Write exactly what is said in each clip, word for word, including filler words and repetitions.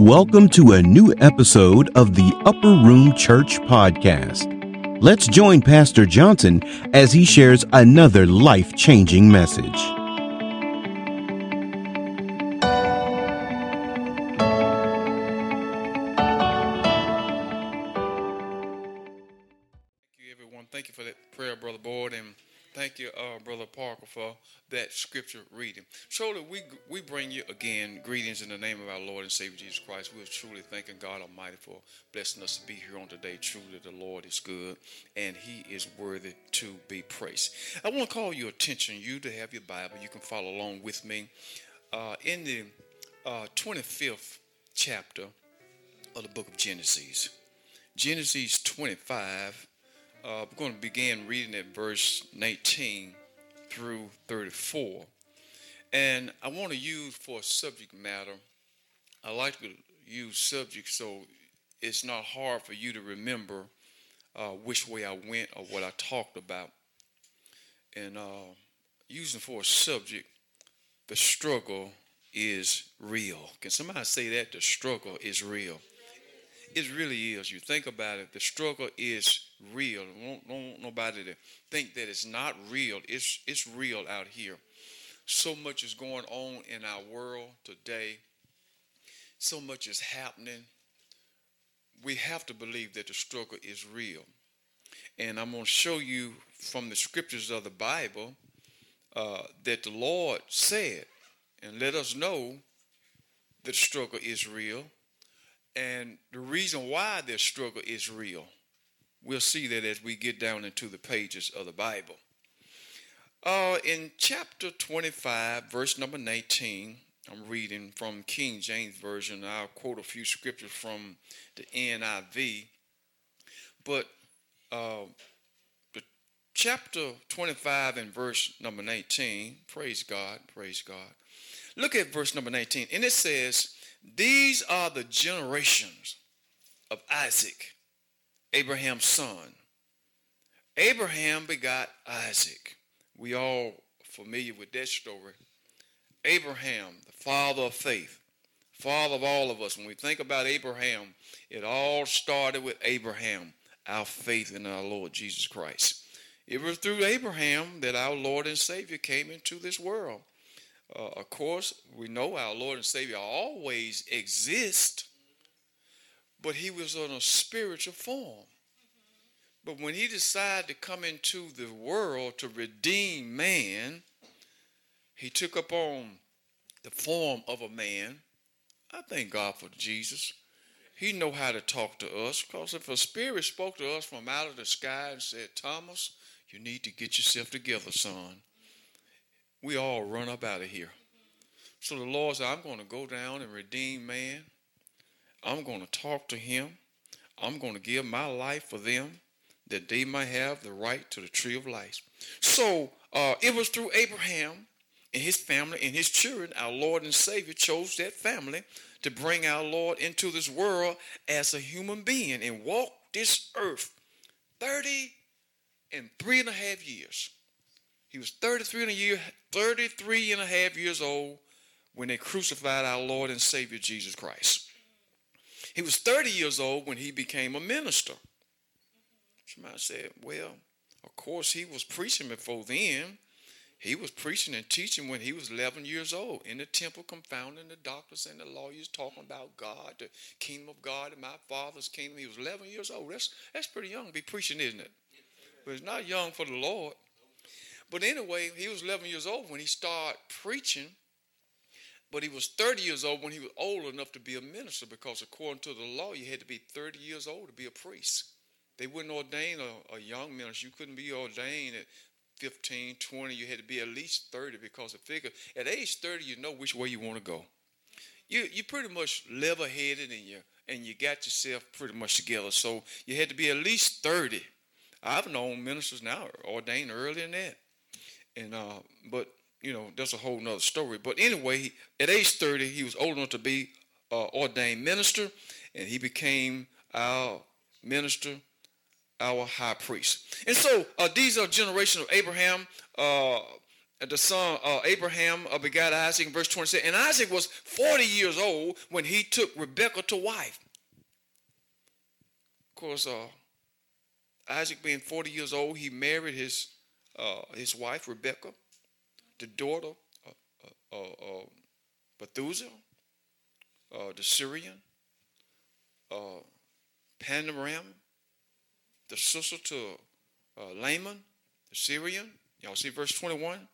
Welcome to a new episode of the Upper Room Church Podcast. Let's join Pastor Johnson as he shares another life-changing message. Scripture reading. Surely we we bring you again greetings in the name of our Lord and Savior Jesus Christ. We're truly thanking God Almighty for blessing us to be here on today. Truly the Lord is good and he is worthy to be praised. I want to call your attention. You to have your Bible. You can follow along with me. Uh, in the uh, twenty-fifth chapter of the book of Genesis. Genesis twenty-five. Uh, we're going to begin reading at verse nineteen. Through thirty-four, and I want to use for subject matter. I like to use subjects so it's not hard for you to remember uh, which way I went or what I talked about. And uh, using for a subject, the struggle is real. Can somebody say that? The struggle is real. It really is. You think about it. The struggle is real. I don't, don't want nobody to think that it's not real. It's it's real out here. So much is going on in our world today. So much is happening. We have to believe that the struggle is real. And I'm going to show you from the scriptures of the Bible uh, that the Lord said and let us know that the struggle is real. And the reason why this struggle is real, we'll see that as we get down into the pages of the Bible. Uh, in chapter twenty-five, verse number nineteen, I'm reading from King James Version. I'll quote a few scriptures from the N I V. But uh, the chapter twenty-five and verse number nineteen, praise God, praise God. Look at verse number nineteen, and it says, "These are the generations of Isaac, Abraham's son. Abraham begot Isaac." We all familiar with that story. Abraham, the father of faith, father of all of us. When we think about Abraham, it all started with Abraham, our faith in our Lord Jesus Christ. It was through Abraham that our Lord and Savior came into this world. Uh, of course, we know our Lord and Savior always exists, but he was on a spiritual form. Mm-hmm. But when he decided to come into the world to redeem man, he took upon the form of a man. I thank God for Jesus. He know how to talk to us, because if a spirit spoke to us from out of the sky and said, "Thomas, you need to get yourself together, son," we all run up out of here. So the Lord said, "I'm going to go down and redeem man. I'm going to talk to him. I'm going to give my life for them that they might have the right to the tree of life." So uh, it was through Abraham and his family and his children, our Lord and Savior chose that family to bring our Lord into this world as a human being and walk this earth thirty and three and a half years. He was thirty-three and a half years old when they crucified our Lord and Savior Jesus Christ. He was thirty years old when he became a minister. Somebody said, "Well, of course he was preaching before then." He was preaching and teaching when he was eleven years old in the temple, confounding the doctors and the lawyers, talking about God, the kingdom of God and my Father's kingdom. He was eleven years old. That's, that's pretty young to be preaching, isn't it? But it's not young for the Lord. But anyway, he was eleven years old when he started preaching, but he was thirty years old when he was old enough to be a minister, because according to the law, you had to be thirty years old to be a priest. They wouldn't ordain a, a young minister. You couldn't be ordained at fifteen, twenty. You had to be at least thirty, because the figure, at age thirty, you know which way you want to go. You, you're pretty much level-headed, and you, and you got yourself pretty much together. So you had to be at least thirty. I've known ministers now ordained earlier than that. And, uh, but, you know, that's a whole nother story. But anyway, he, at age thirty, he was old enough to be uh, ordained minister, and he became our minister, our high priest. And so uh, these are generations of Abraham, uh, the son uh, Abraham uh, begat Isaac in verse twenty-six. And Isaac was forty years old when he took Rebekah to wife. Of course, uh, Isaac being forty years old, he married his uh, his wife, Rebekah, the daughter of uh, uh, uh, Bethusia, uh, the Syrian, uh, Padanaram, the sister to uh, Laman, the Syrian. Y'all see verse twenty-one?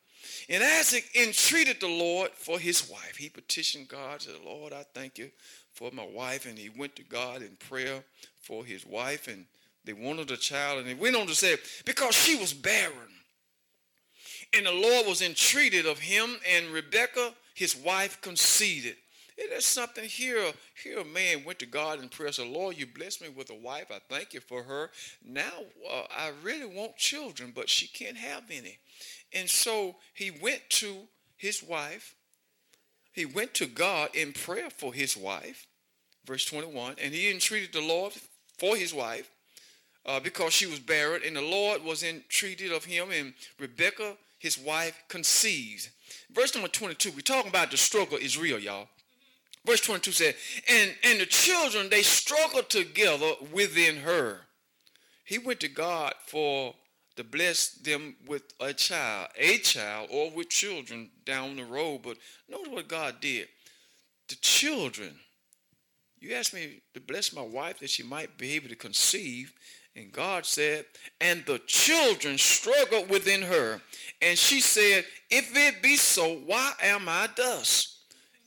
And Isaac entreated the Lord for his wife. He petitioned God, said, Lord, I thank you for my wife. And he went to God in prayer for his wife. And they wanted a child. And they went on to say, because she was barren. And the Lord was entreated of him. And Rebekah, his wife, conceded. Hey, there's something here. Here a man went to God in prayer. Said, Lord, you blessed me with a wife. I thank you for her. Now uh, I really want children, but she can't have any. And so he went to his wife. He went to God in prayer for his wife. Verse twenty-one. And he entreated the Lord for his wife uh, because she was barren. And the Lord was entreated of him. And Rebekah, his wife, conceived. Verse number twenty-two. We're talking about the struggle is real, y'all. Verse twenty-two said, and, and the children, they struggled together within her. He went to God for to bless them with a child, a child, or with children down the road. But notice what God did. The children, you asked me to bless my wife that she might be able to conceive. And God said, and the children struggled within her. And she said, if it be so, why am I thus?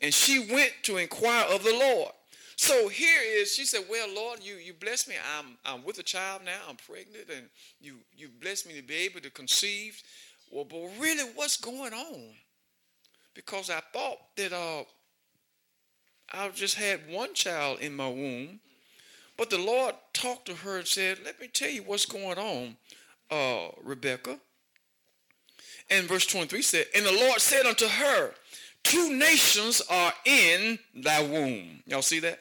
And she went to inquire of the Lord. So here is, she said, well, Lord, you, you blessed me. I'm I'm with a child now. I'm pregnant. And you, you blessed me to be able to conceive. Well, but really, what's going on? Because I thought that uh, I just had one child in my womb. But the Lord talked to her and said, let me tell you what's going on, uh, Rebekah. And verse twenty-three said, and the Lord said unto her, two nations are in thy womb. Y'all see that?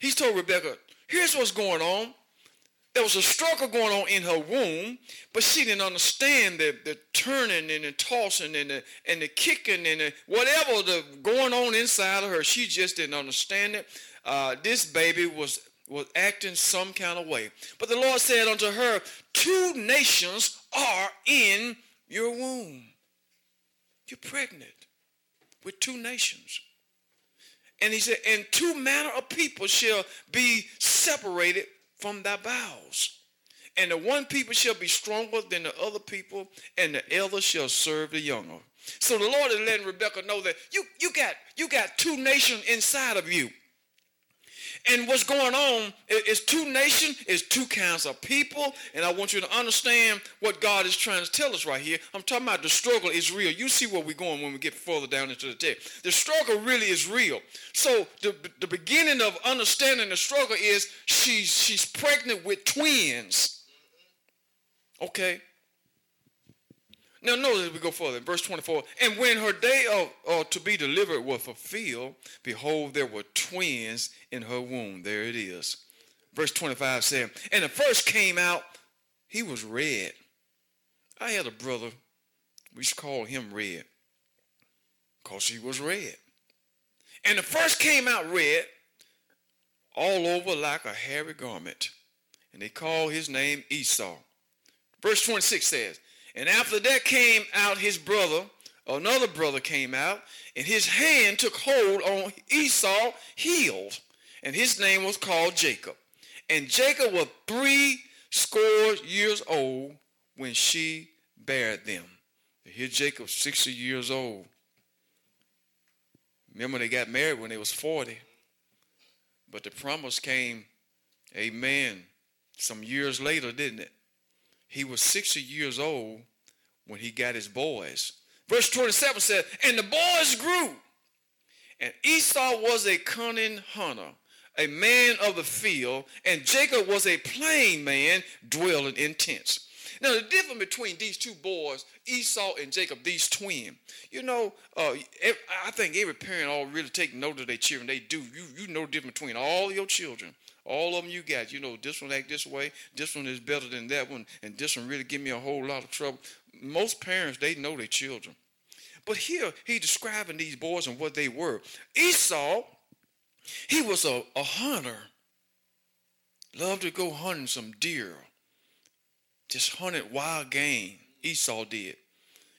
He's told Rebekah, here's what's going on. There was a struggle going on in her womb, but she didn't understand the, the turning and the tossing and the, and the kicking and the, whatever the going on inside of her. She just didn't understand it. Uh, this baby was, was acting some kind of way. But the Lord said unto her, two nations are in your womb. You're pregnant with two nations. And he said, and two manner of people shall be separated from thy bowels. And the one people shall be stronger than the other people, and the elder shall serve the younger. So the Lord is letting Rebekah know that you, you, got, you got two nations inside of you. And what's going on is two nations, is two kinds of people. And I want you to understand what God is trying to tell us right here. I'm talking about the struggle is real. You see where we're going when we get further down into the text. The struggle really is real. So the, the beginning of understanding the struggle is she's, she's pregnant with twins. Okay. Now notice we go further. Verse twenty-four. And when her day of, uh, to be delivered was fulfilled, behold, there were twins in her womb. There it is. Verse twenty-five said, and the first came out, he was red. I had a brother. We used to call him Red because he was red. And the first came out red, all over like a hairy garment. And they called his name Esau. Verse twenty-six says, and after that came out his brother, another brother came out, and his hand took hold on Esau's heels, and his name was called Jacob. And Jacob was three score years old when she bare them. Here Jacob, sixty years old. Remember, they got married when they was forty. But the promise came, amen, some years later, didn't it? He was sixty years old when he got his boys. Verse twenty-seven says, and the boys grew. And Esau was a cunning hunter, a man of the field, and Jacob was a plain man dwelling in tents. Now, the difference between these two boys, Esau and Jacob, these twins, you know, uh, I think every parent ought to really take note of their children. They do. You, you know the difference between all your children. All of them you got, you know, this one act this way, this one is better than that one, and this one really give me a whole lot of trouble. most parents, they know their children. But here he's describing these boys and what they were. Esau, he was a, a hunter. Loved to go hunting some deer. Just hunted wild game. Esau did.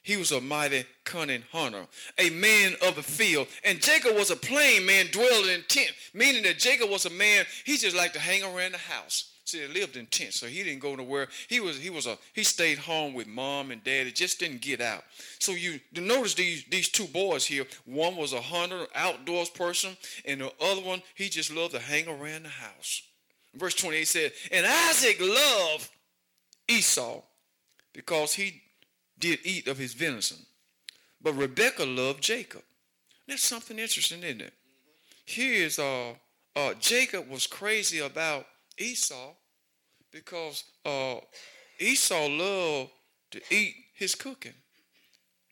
He was a mighty cunning hunter, a man of the field. And Jacob was a plain man dwelling in tent, meaning that Jacob was a man, he just liked to hang around the house. See, they lived in tents, so he didn't go nowhere. He was he was a he stayed home with mom and dad. He just didn't get out. So you notice these these two boys here. One was a hunter, outdoors person, and the other one, he just loved to hang around the house. Verse twenty-eight said, and Isaac loved Esau because he did eat of his venison. But Rebekah loved Jacob. That's something interesting, isn't it? Here is uh uh Jacob was crazy about Esau because uh, Esau loved to eat his cooking,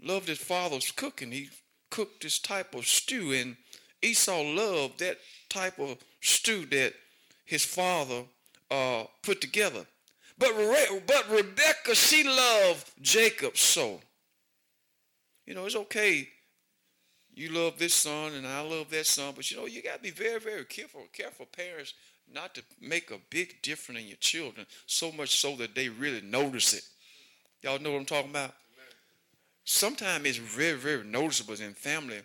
loved his father's cooking. He cooked this type of stew, and Esau loved that type of stew that his father uh, put together. But, Re- but Rebekah, she loved Jacob so. You know, it's okay. You love this son, and I love that son, but you know, you got to be very, very careful, careful parents, not to make a big difference in your children, so much so that they really notice it. Y'all know what I'm talking about? Sometimes it's very, very noticeable in family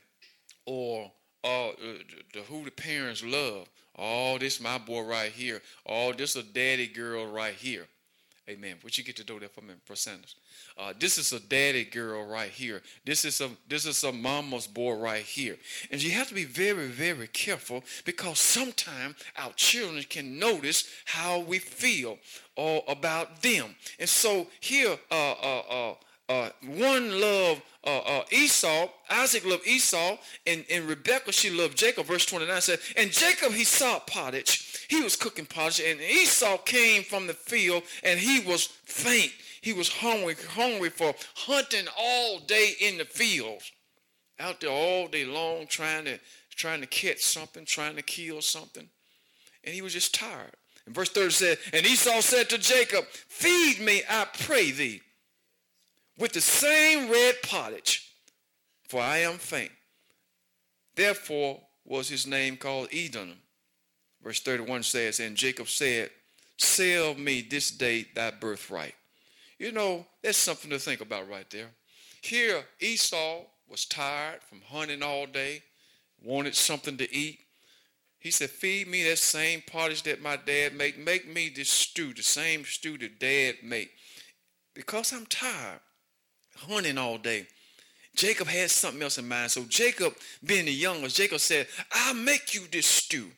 or uh, the, the, who the parents love. Oh, this my boy right here. Oh, this a daddy girl right here. Amen. Would you get to do that for me, for Sanders? Uh, this is a daddy girl right here. This is a this is a mama's boy right here. And you have to be very, very careful because sometimes our children can notice how we feel or about them. And so here, uh, uh, uh, uh, one loved uh, uh, Esau, Isaac loved Esau, and, and Rebekah, she loved Jacob. Verse twenty-nine said, and Jacob, he saw pottage. He was cooking pottage, and Esau came from the field, and he was faint. He was hungry, hungry for hunting all day in the fields, out there all day long, trying to trying to catch something, trying to kill something, and he was just tired. And verse thirty said, and Esau said to Jacob, "Feed me, I pray thee, with the same red pottage, for I am faint." Therefore was his name called Edom. Verse thirty-one says, and Jacob said, sell me this day thy birthright. You know, that's something to think about right there. Here, Esau was tired from hunting all day, wanted something to eat. He said, feed me that same pottage that my dad made. Make me this stew, the same stew that dad made. Because I'm tired, hunting all day. Jacob had something else in mind. So Jacob, being the youngest, Jacob said, I'll make you this stew.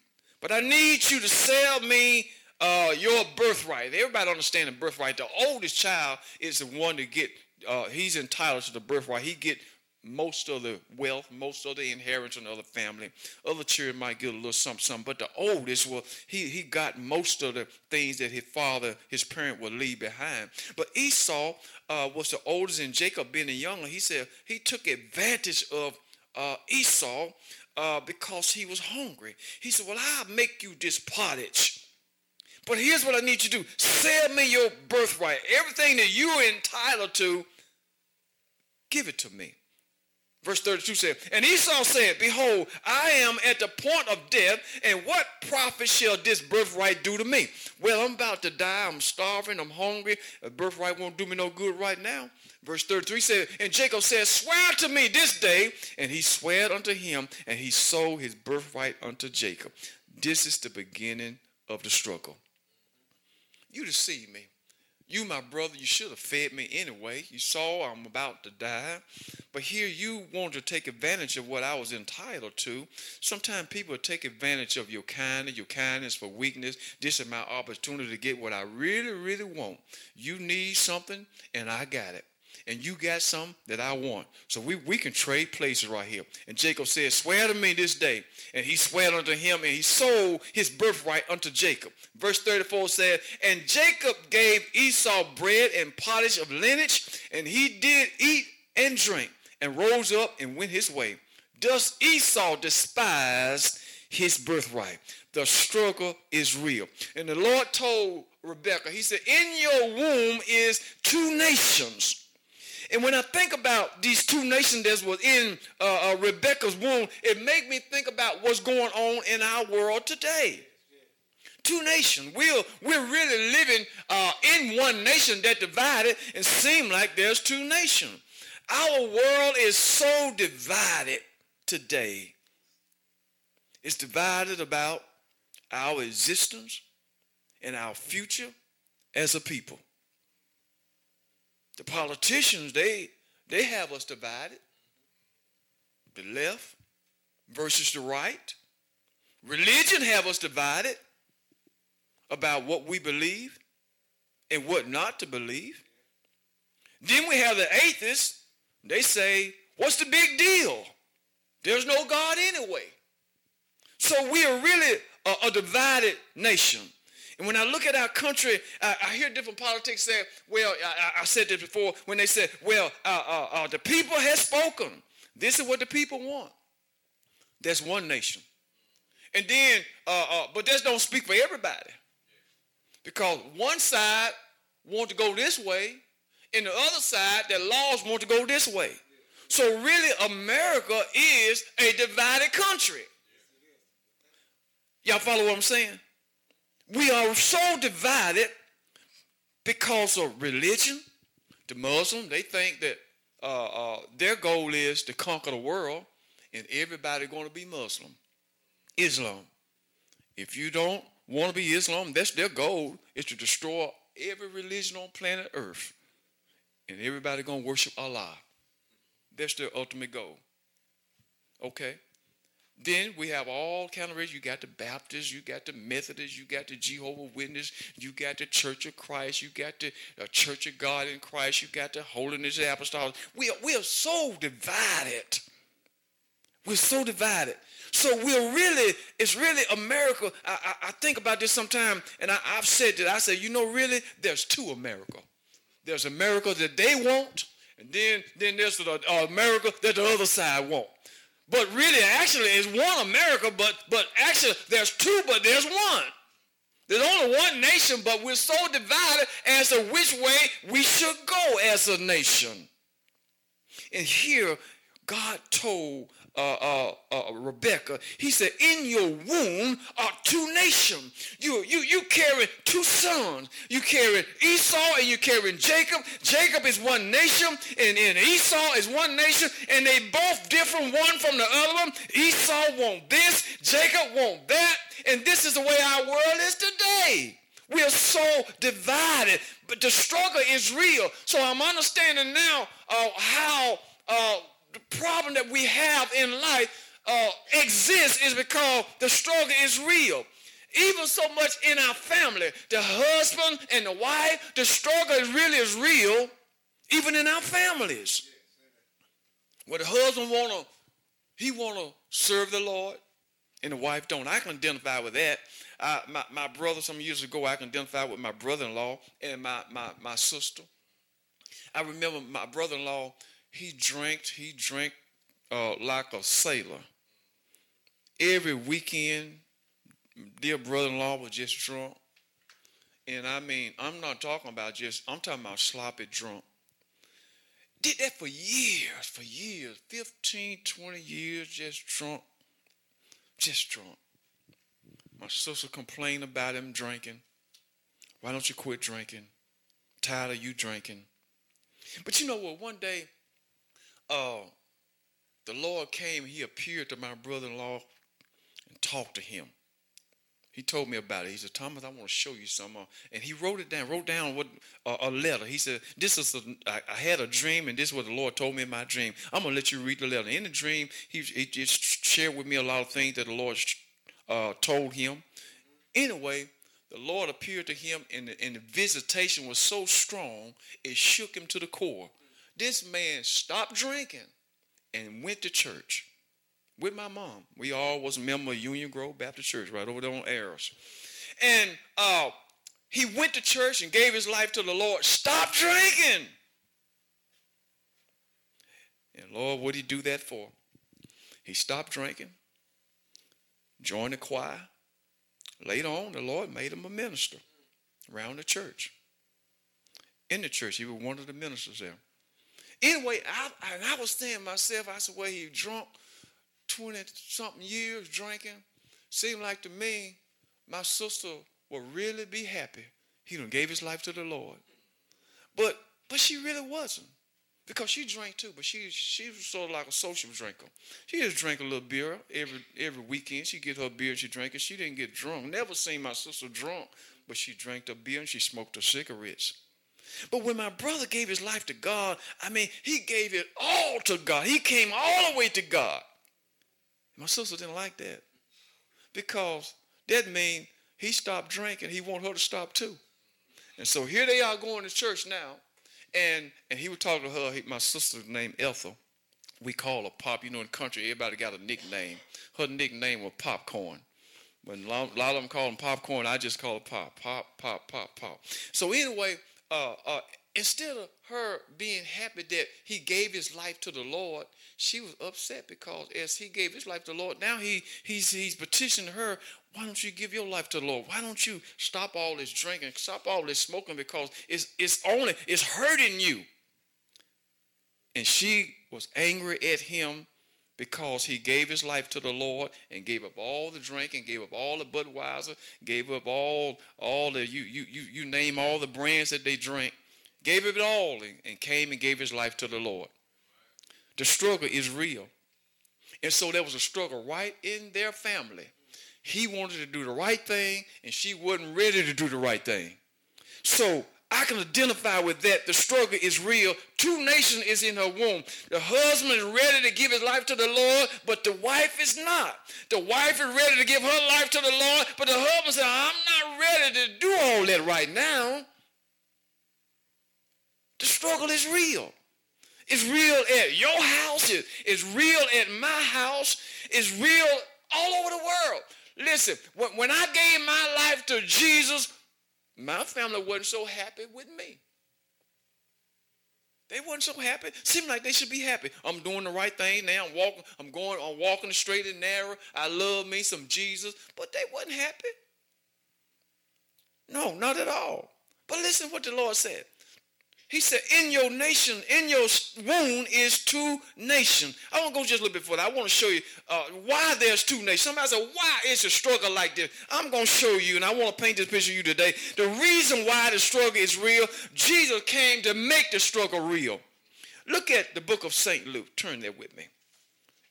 But I need you to sell me uh, your birthright. Everybody understands the birthright. The oldest child is the one to get, uh, he's entitled to the birthright. He get most of the wealth, most of the inheritance of the family. Other children might get a little something, something. But the oldest, well, he, he got most of the things that his father, his parent would leave behind. But Esau uh, was the oldest, and Jacob being the younger, he said he took advantage of uh, Esau. Uh, because he was hungry. He said, well, I'll make you this pottage. But here's what I need you to do. Sell me your birthright. Everything that you're entitled to, give it to me. Verse thirty-two said, and Esau said, behold, I am at the point of death, and what profit shall this birthright do to me? Well, I'm about to die. I'm starving. I'm hungry. A birthright won't do me no good right now. Verse thirty-three said, and Jacob said, swear to me this day. And he swore unto him, and he sold his birthright unto Jacob. This is the beginning of the struggle. You deceived me. You, my brother, you should have fed me anyway. You saw I'm about to die. But here you wanted to take advantage of what I was entitled to. Sometimes people take advantage of your kindness, your kindness for weakness. This is my opportunity to get what I really, really want. You need something, and I got it. And you got some that I want. So we, we can trade places right here. And Jacob said, swear to me this day. And he swore unto him, and he sold his birthright unto Jacob. Verse thirty-four said, and Jacob gave Esau bread and pottage of lineage, and he did eat and drink, and rose up and went his way. Thus Esau despised his birthright. The struggle is real. And the Lord told Rebekah, he said, in your womb is two nations. And when I think about these two nations that was in uh, uh, Rebekah's womb, it makes me think about what's going on in our world today. Two nations. We're, we're really living uh, in one nation that divided and seem like there's two nations. Our world is so divided today. It's divided about our existence and our future as a people. The politicians, they, they have us divided. The left versus the right. Religion have us divided about what we believe and what not to believe. Then we have the atheists. They say, what's the big deal? There's no God anyway. So we are really a, a divided nation. And when I look at our country, I, I hear different politics say, well, I, I said this before, when they said, well, uh, uh, uh, the people has spoken. This is what the people want. That's one nation. And then, uh, uh, but that don't speak for everybody. Because one side wants to go this way, and the other side, their laws want to go this way. So really, America is a divided country. Y'all follow what I'm saying? We are so divided because of religion. The Muslim, they think that uh, uh, their goal is to conquer the world, and everybody going to be Muslim. Islam. If you don't want to be Islam, that's their goal, is to destroy every religion on planet Earth. And everybody going to worship Allah. That's their ultimate goal. Okay? Then we have all kind of religions. You got the Baptists, you got the Methodists, you got the Jehovah's Witness, you got the Church of Christ, you got the uh, Church of God in Christ, you got the Holiness of the Apostles. We are, we are so divided. We're so divided. So we're really, it's really America. I, I, I think about this sometime, and I, I've said that. I said, you know, really, there's two America. There's America that they want, and then, then there's the, uh, America that the other side want. But really, actually, it's one America, but but actually, there's two, but there's one. There's only one nation, but we're so divided as to which way we should go as a nation. And here, God told uh, uh, uh, Rebekah, he said, in your womb are two nations. You, you, you carry two sons. You carry Esau and you carry Jacob. Jacob is one nation and, and Esau is one nation, and they both different one from the other one. Esau want this, Jacob want that, and this is the way our world is today. We are so divided, but the struggle is real. So I'm understanding now uh, how... Uh, The problem that we have in life uh, exists is because the struggle is real. Even so much in our family, the husband and the wife, the struggle is really is real, even in our families. Well, the husband wanna, he wanna serve the Lord, and the wife don't. I can identify with that. I, my, my brother, some years ago, I can identify with my brother-in-law and my, my, my sister. I remember my brother-in-law, He drank, he drank uh, like a sailor. Every weekend, dear brother-in-law was just drunk. And I mean, I'm not talking about just, I'm talking about sloppy drunk. Did that for years, for years, fifteen, twenty years, just drunk, just drunk. My sister complained about him drinking. Why don't you quit drinking? Tired of you drinking. But you know what, one day, Uh, the Lord came, he appeared to my brother-in-law and talked to him. He told me about it. He said, Thomas, I want to show you something. And he wrote it down, wrote down what uh, a letter. He said, this is, a, I, I had a dream, and this is what the Lord told me in my dream. I'm going to let you read the letter. In the dream, he, he just shared with me a lot of things that the Lord uh, told him. Anyway, the Lord appeared to him, and the, and the visitation was so strong, it shook him to the core. This man stopped drinking and went to church with my mom. We all was a member of Union Grove Baptist Church right over there on Ares. And uh, he went to church and gave his life to the Lord. Stop drinking. And Lord, what did he do that for? He stopped drinking, joined the choir. Later on, the Lord made him a minister around the church. In the church, he was one of the ministers there. Anyway, I, I, I was thinking myself, I said, well, he drunk twenty-something years drinking. Seemed like to me, my sister will really be happy. He done gave his life to the Lord. But but she really wasn't, because she drank too, but she she was sort of like a social drinker. She just drank a little beer every every weekend. She get her beer and she drank it. She didn't get drunk. Never seen my sister drunk, but she drank her beer and she smoked her cigarettes. But when my brother gave his life to God, I mean, he gave it all to God. He came all the way to God. My sister didn't like that, because that means he stopped drinking. He wanted her to stop too. And so here they are going to church now. And and he was talking to her, he, my sister named Ethel. We call her Pop. You know, in the country, everybody got a nickname. Her nickname was Popcorn. When a lot, a lot of them call him Popcorn, I just call her Pop. Pop, Pop, Pop, Pop. So anyway, uh, uh, instead of her being happy that he gave his life to the Lord, she was upset, because as he gave his life to the Lord, now he he's he's petitioning her, why don't you give your life to the Lord? Why don't you stop all this drinking, stop all this smoking, because it's it's only, it's hurting you. And she was angry at him because he gave his life to the Lord and gave up all the drinking, gave up all the Budweiser, gave up all all the, you you you you name all the brands that they drink, gave it all and, and came and gave his life to the Lord. The struggle is real. And so there was a struggle right in their family. He wanted to do the right thing, and she wasn't ready to do the right thing. So I can identify with that. The struggle is real. Two nations is in her womb. The husband is ready to give his life to the Lord, but the wife is not. The wife is ready to give her life to the Lord, but the husband said, I'm not ready to do all that right now. The struggle is real. It's real at your house. It's real at my house. It's real all over the world. Listen, when I gave my life to Jesus, my family wasn't so happy with me. They weren't so happy. Seemed like they should be happy. I'm doing the right thing now. I'm walking, I'm going, I'm walking straight and narrow. I love me some Jesus. But they wasn't happy. No, not at all. But listen to what the Lord said. He said, in your nation, in your womb is two nations. I want to go just a little bit further. I want to show you uh, why there's two nations. Somebody said, why is a struggle like this? I'm going to show you, and I want to paint this picture of you today. The reason why the struggle is real, Jesus came to make the struggle real. Look at the book of Saint Luke. Turn there with me.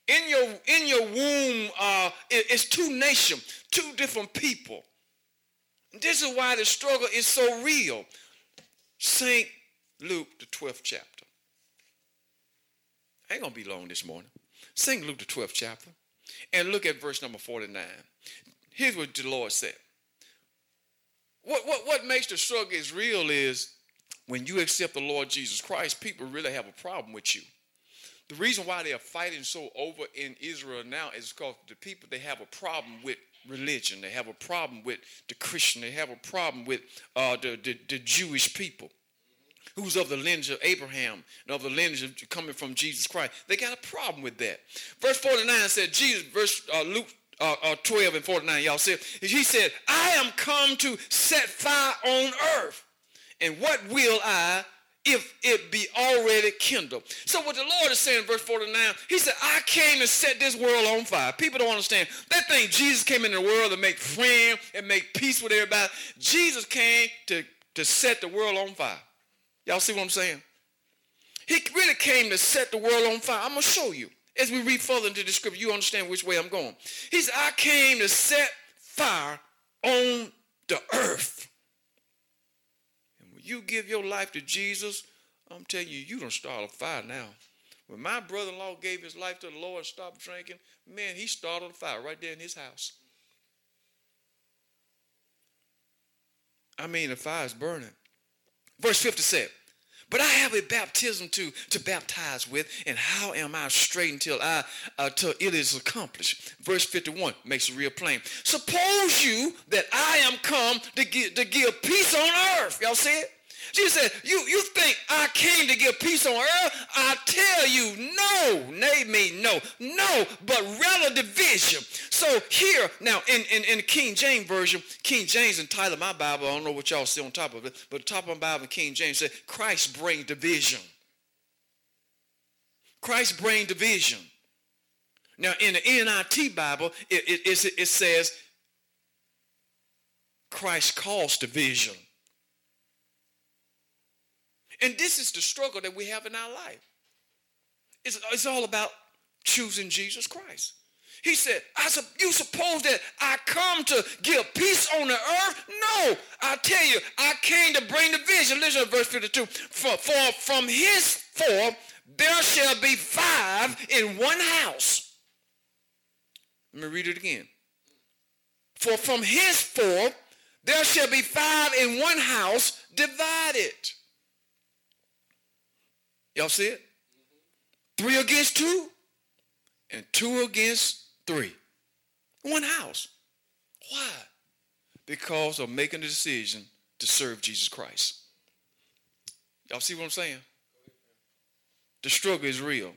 In your, in your womb uh, is two nations, two different people. This is why the struggle is so real. Saint Luke, the twelfth chapter. I ain't going to be long this morning. Sing Luke, the twelfth chapter. And look at verse number forty-nine. Here's what the Lord said. What, what, what makes the struggle is real is when you accept the Lord Jesus Christ, people really have a problem with you. The reason why they are fighting so over in Israel now is because the people, they have a problem with religion. They have a problem with the Christian. They have a problem with uh, the, the, the Jewish people, who's of the lineage of Abraham and of the lineage of coming from Jesus Christ. They got a problem with that. Verse forty-nine said, Jesus, verse uh, Luke uh, uh, twelve and forty-nine, y'all said, he said, I am come to set fire on earth, and what will I if it be already kindled? So what the Lord is saying in verse forty-nine, he said, I came to set this world on fire. People don't understand. They think Jesus came into the world to make friends and make peace with everybody. Jesus came to, to set the world on fire. Y'all see what I'm saying? He really came to set the world on fire. I'm going to show you. As we read further into the scripture, you understand which way I'm going. He said, I came to set fire on the earth. And when you give your life to Jesus, I'm telling you, you don't start a fire now. When my brother-in-law gave his life to the Lord and stopped drinking, man, he started a fire right there in his house. I mean, the fire is burning. Verse fifty said, but I have a baptism to, to baptize with, and how am I straight until I uh, till it is accomplished? Verse fifty-one makes it real plain. Suppose you that I am come to give, to give peace on earth. Y'all see it? Jesus said, you, you think I came to give peace on earth? I tell you, no, nay me, no, no, but rather division. So here, now in, in, in the King James Version, King James entitled my Bible, I don't know what y'all see on top of it, but the top of my Bible, King James said, Christ brings division. Christ brings division. Now, in the N I V Bible, it, it, it, it says Christ caused division. And this is the struggle that we have in our life. It's, it's all about choosing Jesus Christ. He said, I su- you suppose that I come to give peace on the earth? No, I tell you, I came to bring division. Listen to verse fifty-two. For, for from henceforth there shall be five in one house. Let me read it again. For from henceforth there shall be five in one house divided. Y'all see it? Three against two and two against three. One house. Why? Because of making the decision to serve Jesus Christ. Y'all see what I'm saying? The struggle is real.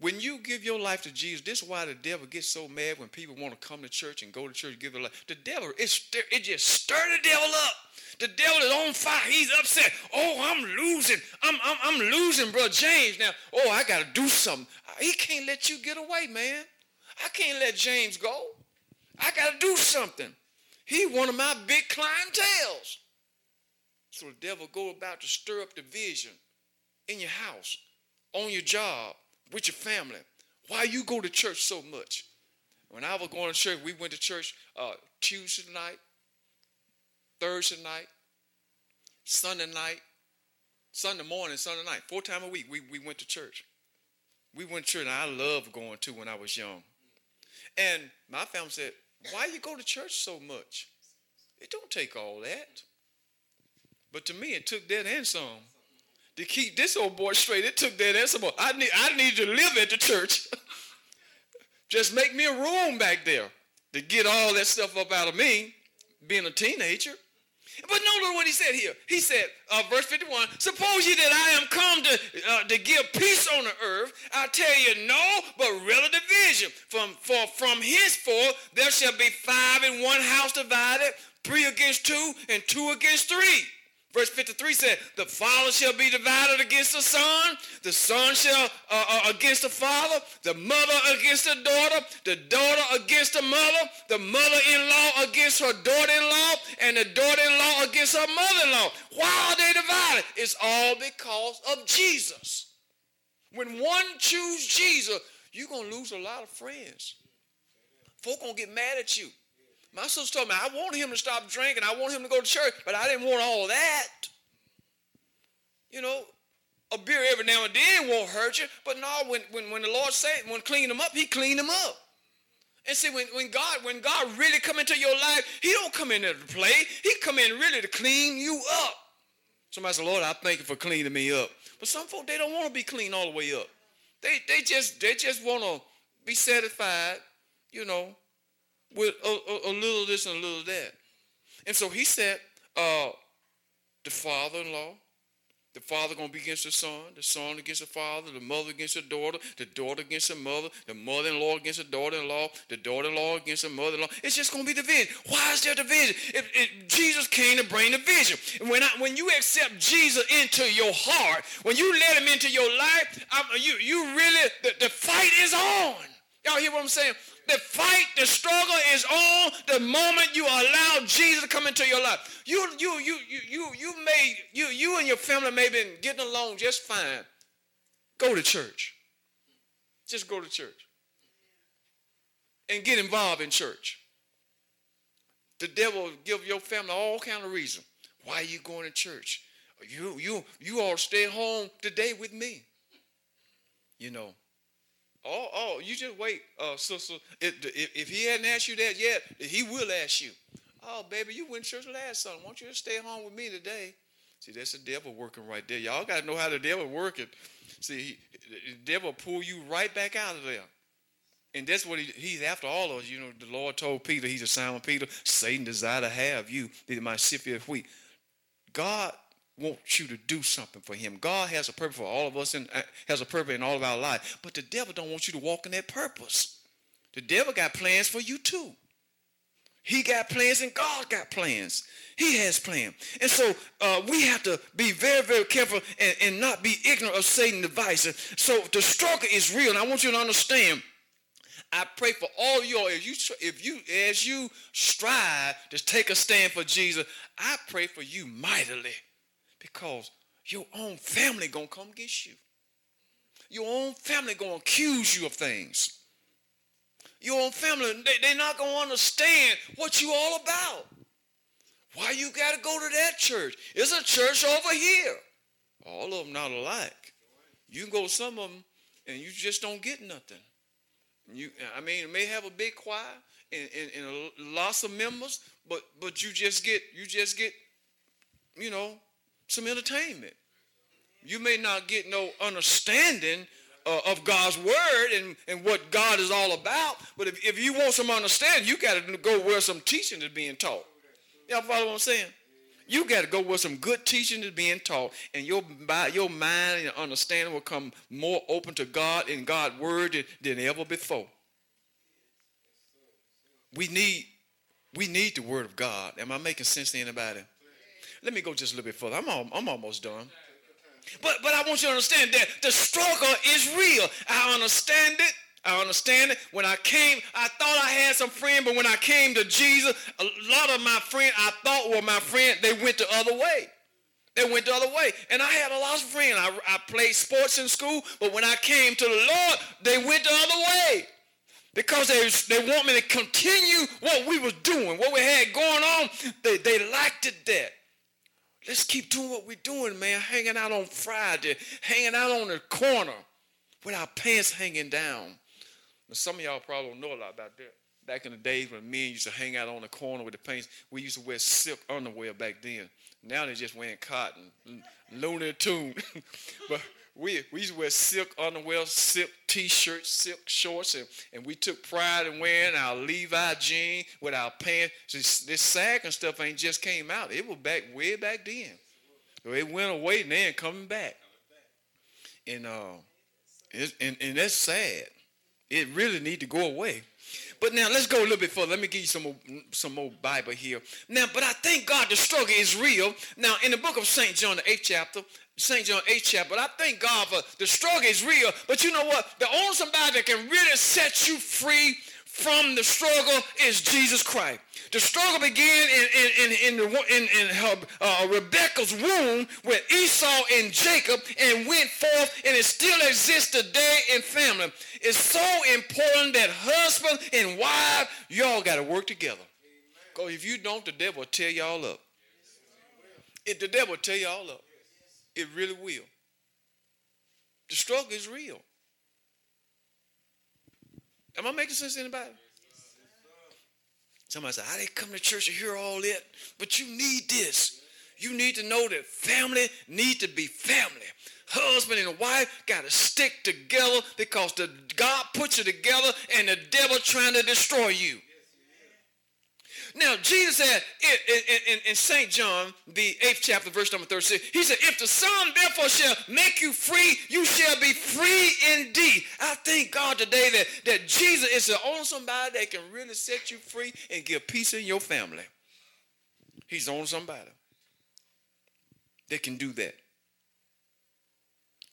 When you give your life to Jesus, this is why the devil gets so mad when people want to come to church and go to church and give their life. The devil, it, stir, it just stirred the devil up. The devil is on fire. He's upset. Oh, I'm losing. I'm I'm, I'm losing, Brother James. Now, oh, I got to do something. He can't let you get away, man. I can't let James go. I got to do something. He one of my big clientels. So the devil go about to stir up division in your house, on your job, with your family. Why you go to church so much? When I was going to church, we went to church uh, Tuesday night, Thursday night, Sunday night, Sunday morning, Sunday night. Four times a week, we, we went to church. We went to church, and I loved going to when I was young. And my family said, why you go to church so much? It don't take all that. But to me, it took that and some. To keep this old boy straight, it took that and some more. I need, I need to live at the church. Just make me a room back there to get all that stuff up out of me, being a teenager. But notice what he said here. He said, uh, verse fifty-one, suppose ye that I am come to uh, to give peace on the earth, I tell you no, but rather division. From, for from henceforth there shall be five in one house divided, three against two and two against three. Verse fifty-three said, the father shall be divided against the son, the son shall uh, uh, against the father, the mother against the daughter, the daughter against the mother, the mother-in-law against her daughter-in-law, and the daughter-in-law against her mother-in-law. Why are they divided? It's all because of Jesus. When one chooses Jesus, you're going to lose a lot of friends. Folk going to get mad at you. My sister told me, I wanted him to stop drinking. I wanted him to go to church, but I didn't want all that. You know, a beer every now and then won't hurt you, but no, when when, when the Lord saved, when cleaned him up, he cleaned him up. And see, when, when God when God really come into your life, he don't come in there to play. He come in really to clean you up. Somebody said, Lord, I thank you for cleaning me up. But some folk, they don't want to be clean all the way up. They they just they just want to be satisfied, you know, with a, a, a little of this and a little of that. And so he said, uh, the father-in-law, the father going to be against the son, the son against the father, the mother against the daughter, the daughter against the mother, the mother-in-law against the daughter-in-law, the daughter-in-law against the mother-in-law. It's just going to be division. Why is there division? It, it, Jesus came to bring division. When I, when you accept Jesus into your heart, when you let him into your life, I, you, you really, the, the fight is on. Y'all hear what I'm saying? The fight, the struggle is on the moment you allow Jesus to come into your life. You, you, you, you, you, you may, you, you and your family may have been getting along just fine. Go to church. Just go to church. And get involved in church. The devil will give your family all kind of reasons. Why are you going to church? You, you, you all stay home today with me. You know. Oh, oh, you just wait, uh, sister. If, if, if he hadn't asked you that yet, he will ask you. Oh, baby, you went to church last Sunday. Won't you just stay home with me today? See, that's the devil working right there. Y'all got to know how the devil working. See, he, the devil pull you right back out of there. And that's what he, he's after all of us. You know, the Lord told Peter, he's a Simon Peter, Satan desire to have you, my sippy of wheat. God wants you to do something for him. God has a purpose for all of us and has a purpose in all of our life. But the devil don't want you to walk in that purpose. The devil got plans for you too. He got plans and God got plans. He has plans. And so uh, we have to be very, very careful and, and not be ignorant of Satan's devices. So the struggle is real. And I want you to understand, I pray for all y'all, if you, if you, as you strive to take a stand for Jesus, I pray for you mightily, because your own family going to come get you. Your own family going to accuse you of things. Your own family, they, they're not going to understand what you all about. Why you got to go to that church? There's a church over here. All of them not alike. You can go to some of them and you just don't get nothing. You, I mean, it may have a big choir and, and, and lots of members, but but you just get, you just get, you know, some entertainment. You may not get no understanding uh, of God's word and, and what God is all about, but if, if you want some understanding, you got to go where some teaching is being taught. Y'all follow what I'm saying? You got to go where some good teaching is being taught, and your, by your mind and your understanding will come more open to God and God's word than, than ever before. We need, we need the word of God. Am I making sense to anybody? Let me go just a little bit further. I'm all, I'm almost done. But but I want you to understand that the struggle is real. I understand it. I understand it. When I came, I thought I had some friend, but when I came to Jesus, a lot of my friends I thought were my friend, they went the other way. They went the other way. And I had a lot of friends. I, I played sports in school, but when I came to the Lord, they went the other way. Because they, they want me to continue what we was doing, what we had going on. They, they liked it there. Let's keep doing what we're doing, man, hanging out on Friday, hanging out on the corner with our pants hanging down. Now, some of y'all probably don't know a lot about that. Back in the days when men used to hang out on the corner with the pants, we used to wear silk underwear back then. Now they're just wearing cotton, Looney Tune. But we we used to wear silk underwear, silk T-shirts, silk shorts, and, and we took pride in wearing our Levi jeans with our pants. This, this sag and stuff ain't just came out. It was back way back then. So it went away and then coming back. And uh, it, and, and that's sad. It really need to go away. But now let's go a little bit further. Let me give you some more, some more Bible here. Now, but I thank God the struggle is real. Now, in the book of Saint John, the eighth chapter, Saint John eighth chapter, but I thank God for the struggle is real. But you know what? The only somebody that can really set you free from the struggle is Jesus Christ. The struggle began in, in, in, in, the, in, in her, uh, Rebekah's womb with Esau and Jacob and went forth, and it still exists today in family. It's so important that husband and wife, y'all got to work together. Because if you don't, the devil will tear y'all up. If the devil will tear y'all up. It really will. The struggle is real. Am I making sense to anybody? Somebody said, I didn't come to church to hear all that, but you need this. You need to know that family need to be family. Husband and wife got to stick together, because the, God puts you together and the devil trying to destroy you. Now, Jesus said in, in, in Saint John, the eighth chapter, verse number thirty-six, he said, if the Son therefore shall make you free, you shall be free indeed. I thank God today that, that Jesus is the only somebody that can really set you free and give peace in your family. He's the only somebody that can do that.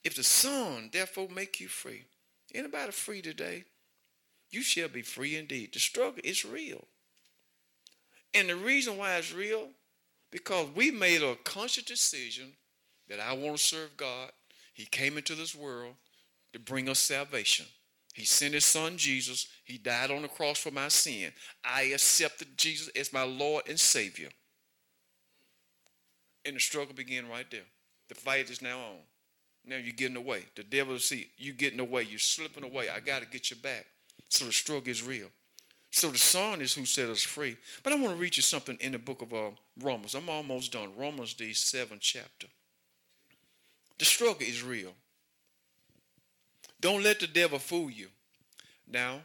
If the Son therefore make you free, anybody free today, you shall be free indeed. The struggle is real. And the reason why it's real, because we made a conscious decision that I want to serve God. He came into this world to bring us salvation. He sent his son, Jesus. He died on the cross for my sin. I accepted Jesus as my Lord and Savior. And the struggle began right there. The fight is now on. Now you're getting away. The devil will see you getting away. You're slipping away. I got to get you back. So the struggle is real. So the Son is who set us free. But I want to read you something in the book of uh, Romans. I'm almost done. Romans, the seventh chapter. The struggle is real. Don't let the devil fool you. Now,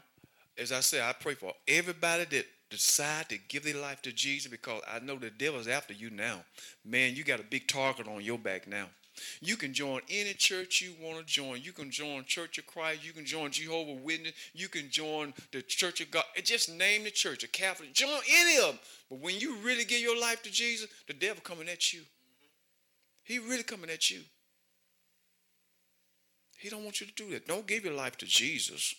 as I say, I pray for everybody that decide to give their life to Jesus, because I know the devil's after you now. Man, you got a big target on your back now. You can join any church you want to join. You can join Church of Christ. You can join Jehovah's Witness. You can join the Church of God. Just name the church, a Catholic. Join any of them. But when you really give your life to Jesus, the devil coming at you. He really coming at you. He don't want you to do that. Don't give your life to Jesus.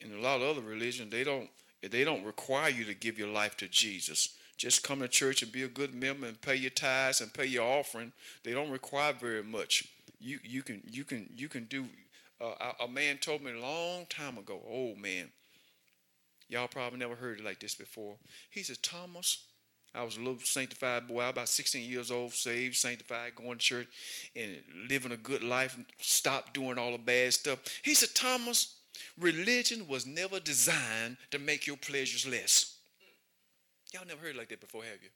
In a lot of other religions, they don't they don't require you to give your life to Jesus. Just come to church and be a good member and pay your tithes and pay your offering. They don't require very much. You you can you can you can do. Uh, a, a man told me a long time ago. Old man, y'all probably never heard it like this before. He said, Thomas, I was a little sanctified boy. I was about sixteen years old, saved, sanctified, going to church, and living a good life. Stopped doing all the bad stuff. He said, Thomas, religion was never designed to make your pleasures less. Y'all never heard it like that before, have you?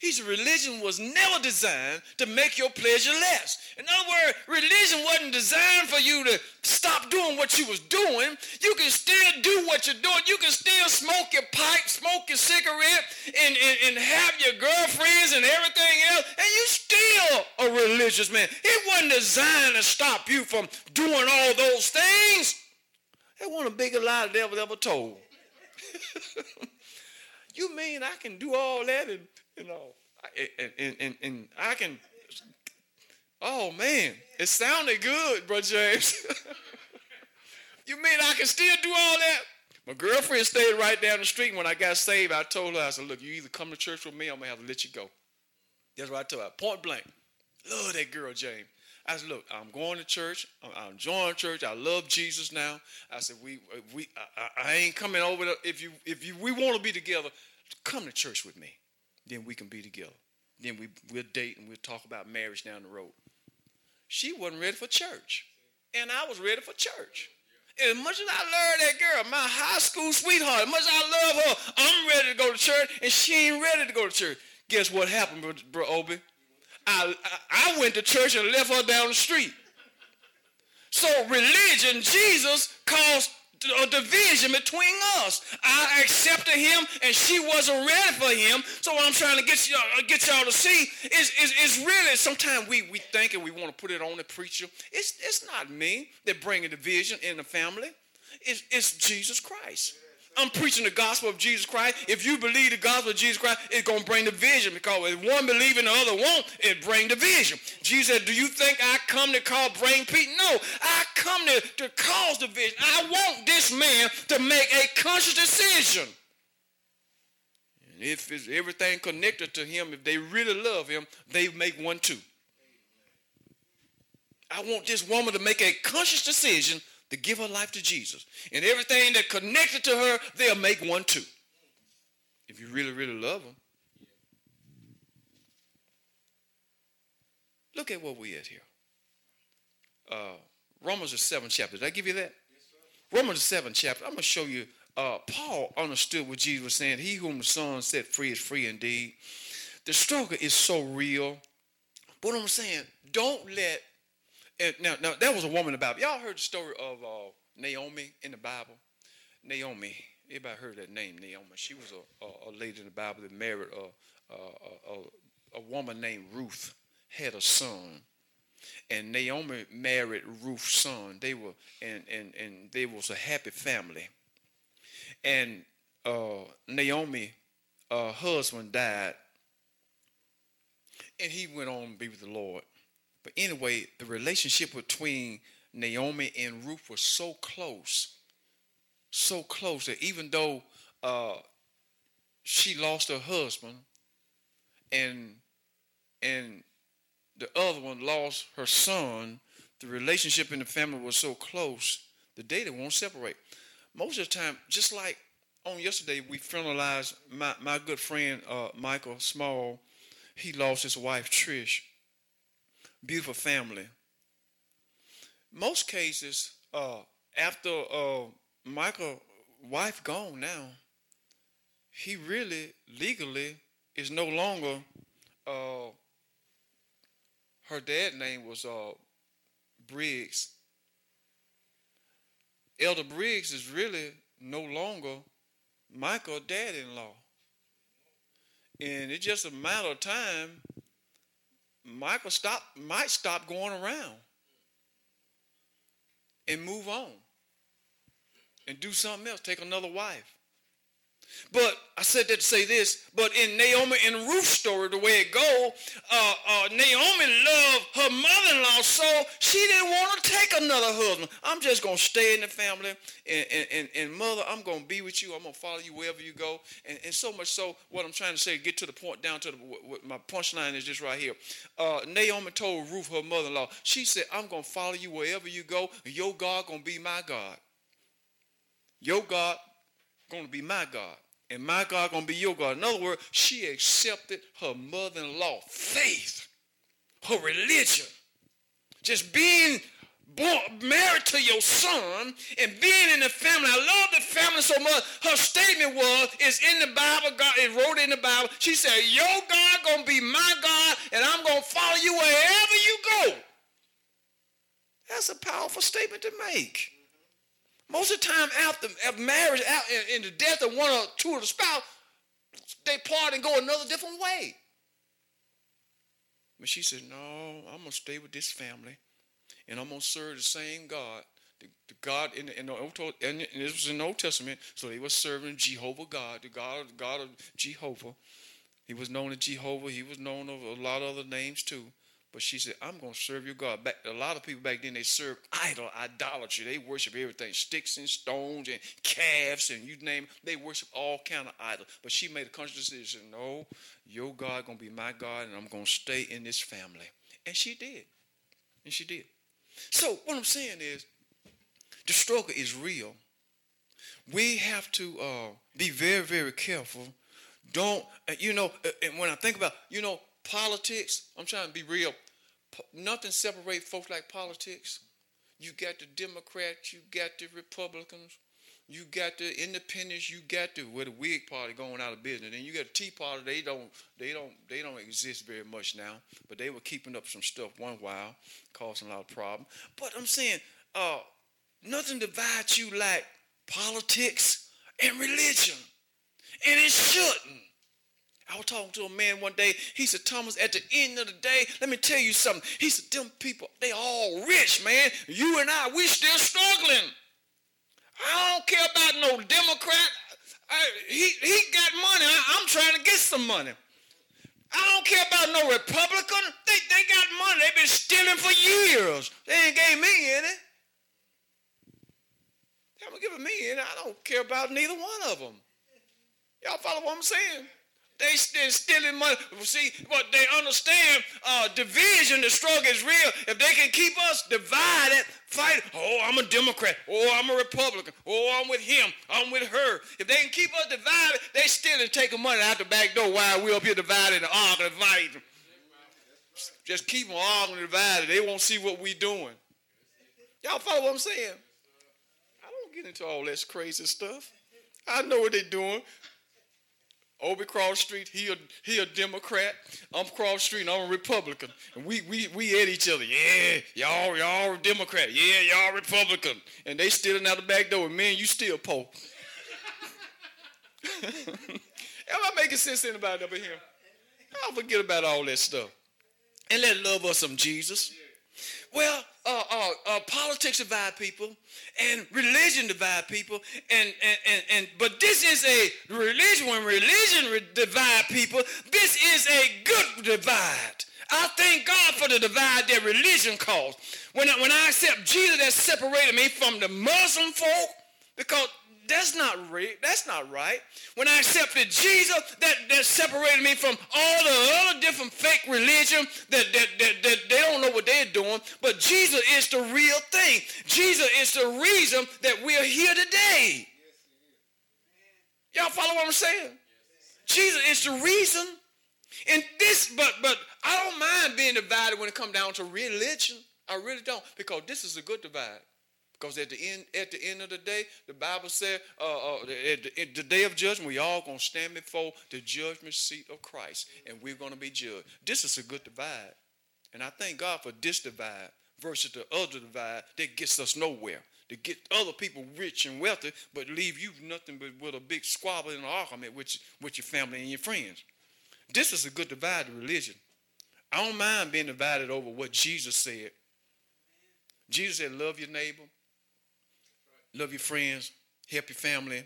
He said, religion was never designed to make your pleasure less. In other words, religion wasn't designed for you to stop doing what you was doing. You can still do what you're doing. You can still smoke your pipe, smoke your cigarette, and, and, and have your girlfriends and everything else, and you still a religious man. It wasn't designed to stop you from doing all those things. That wasn't a bigger lie the devil ever told. You mean I can do all that and, you know, and, and, and, and I can, oh, man, it sounded good, Brother James. You mean I can still do all that? My girlfriend stayed right down the street, and when I got saved, I told her, I said, look, you either come to church with me or I'm going to have to let you go. That's what I told her, point blank. Love that girl, James. I said, look, I'm going to church. I'm enjoying church. I love Jesus now. I said, we, we, I, I ain't coming over there. If you, if you, we want to be together, come to church with me. Then we can be together. Then we, we'll date and we'll talk about marriage down the road. She wasn't ready for church. And I was ready for church. And as much as I love that girl, my high school sweetheart, as much as I love her, I'm ready to go to church, and she ain't ready to go to church. Guess what happened, Bro Obi? I, I went to church and left her down the street. So religion, Jesus, caused a division between us. I accepted him and she wasn't ready for him. So what I'm trying to get y'all, get y'all to see is, is, is really sometimes we, we think and we want to put it on the preacher. It's, it's not me that bring a division in the family. It's, it's Jesus Christ. I'm preaching the gospel of Jesus Christ. If you believe the gospel of Jesus Christ, it's going to bring division, because if one believes and the other won't, it bring division. Jesus said, do you think I come to call bring peace? No, I come to, to cause division. I want this man to make a conscious decision. And if it's everything connected to him, if they really love him, they make one too. I want this woman to make a conscious decision to give her life to Jesus. And everything that connected to her, they'll make one too. If you really, really love them. Look at what we at here. Uh, Romans the seventh chapter. Did I give you that? Yes, sir. Romans the seventh chapter. I'm going to show you. Uh, Paul understood what Jesus was saying. He whom the Son set free is free indeed. The struggle is so real. But I'm saying, don't let And now, now, there was a woman in the Bible. Y'all heard the story of uh, Naomi in the Bible? Naomi. Everybody heard that name, Naomi. She was a, a, a lady in the Bible that married a, a, a, a woman named Ruth, had a son. And Naomi married Ruth's son. They were, and, and, and they was a happy family. And uh, Naomi's uh, husband died, and he went on to be with the Lord. But anyway, the relationship between Naomi and Ruth was so close, so close that even though uh, she lost her husband and and the other one lost her son, the relationship in the family was so close that they won't separate. Most of the time, just like on yesterday, we funeralized my, my good friend uh, Michael Small. He lost his wife, Trish. Beautiful family. Most cases, uh, after uh, Michael's wife gone now, he really legally is no longer. Uh, her dad's name was uh, Briggs. Elder Briggs is really no longer Michael's dad-in-law. And it's just a matter of time. Michael stop might stop going around and move on and do something else, take another wife. But I said that to say this, but in Naomi and Ruth's story, the way it go, uh, uh, Naomi loved her mother-in-law, so she didn't want to take another husband. I'm just going to stay in the family, and, and, and, and mother, I'm going to be with you. I'm going to follow you wherever you go. And, and so much so, what I'm trying to say, get to the point down to the, what, what my punchline is just right here. Uh, Naomi told Ruth, her mother-in-law, she said, I'm going to follow you wherever you go. Your God going to be my God. Your God going to be my God. And my God going to be your God. In other words, she accepted her mother-in-law faith, her religion. Just being born, married to your son and being in the family. I love the family so much. Her statement was, it's in the Bible. God, it wrote in the Bible. She said, your God going to be my God, and I'm going to follow you wherever you go. That's a powerful statement to make. Most of the time after marriage, in the death of one or two of the spouse, they part and go another different way. But she said, no, I'm going to stay with this family, and I'm going to serve the same God. The, the God in the, in the Old Testament, and this was in the Old Testament, so they were serving Jehovah God, the God, God of Jehovah. He was known as Jehovah. He was known of a lot of other names too. But she said, I'm going to serve your God. Back, a lot of people back then, they served idol, idolatry. They worship everything, sticks and stones and calves and you name it. They worship all kind of idols. But she made a conscious decision, no, your God going to be my God, and I'm going to stay in this family. And she did. And she did. So what I'm saying is the struggle is real. We have to uh, be very, very careful. Don't, uh, you know, uh, and when I think about, you know, politics, I'm trying to be real. Po- nothing separates folks like politics. You got the Democrats, you got the Republicans, you got the Independents, you got the where the Whig Party going out of business, and you got the Tea Party. They don't, they don't, they don't exist very much now. But they were keeping up some stuff one while, causing a lot of problems. But I'm saying, uh, nothing divides you like politics and religion, and it shouldn't. I was talking to a man one day. He said, Thomas, at the end of the day, let me tell you something. He said, them people, they all rich, man. You and I, we still struggling. I don't care about no Democrat. I, he, he got money. I, I'm trying to get some money. I don't care about no Republican. They, they got money. They've been stealing for years. They ain't gave me any. They haven't given me any. I don't care about neither one of them. Y'all follow what I'm saying? They still stealing money. See, but they understand uh, division, the struggle is real. If they can keep us divided, fight. Oh, I'm a Democrat. Oh, I'm a Republican. Oh, I'm with him. I'm with her. If they can keep us divided, they stealing, taking money out the back door while we're up here divided and arguing, fighting. Just keep them arguing and divided. They won't see what we're doing. Y'all follow what I'm saying? I don't get into all this crazy stuff. I know what they're doing. Obi Cross Street, he a, he a Democrat. I'm Cross Street, and I'm a Republican. And we we we at each other. Yeah, y'all y'all Democrat. Yeah, y'all Republican. And they stealing out the back door, and man, you still poor. Am I making sense to anybody up in here? I'll forget about all that stuff. And let love us some Jesus. Well, uh, uh, uh, politics divide people, and religion divide people, and, and and and but this is a religion. When religion divide people, this is a good divide. I thank God for the divide that religion caused. When I, when I accept Jesus, that separated me from the Muslim folk, because that's not right. That's not right. When I accepted Jesus, that, that separated me from all the other different fake religion that, that, that, that they don't know what they're doing. But Jesus is the real thing. Jesus is the reason that we're here today. Y'all follow what I'm saying? Jesus is the reason. And this, but but I don't mind being divided when it comes down to religion. I really don't, because this is a good divide. Because at the end, at the end of the day, the Bible said, uh, uh, at, the, at the day of judgment, we all gonna stand before the judgment seat of Christ, and we're gonna be judged. This is a good divide, and I thank God for this divide versus the other divide that gets us nowhere. To get other people rich and wealthy, but leave you nothing but with a big squabble and an argument with, with your family and your friends. This is a good divided religion. I don't mind being divided over what Jesus said. Jesus said, love your neighbor, love your friends, help your family,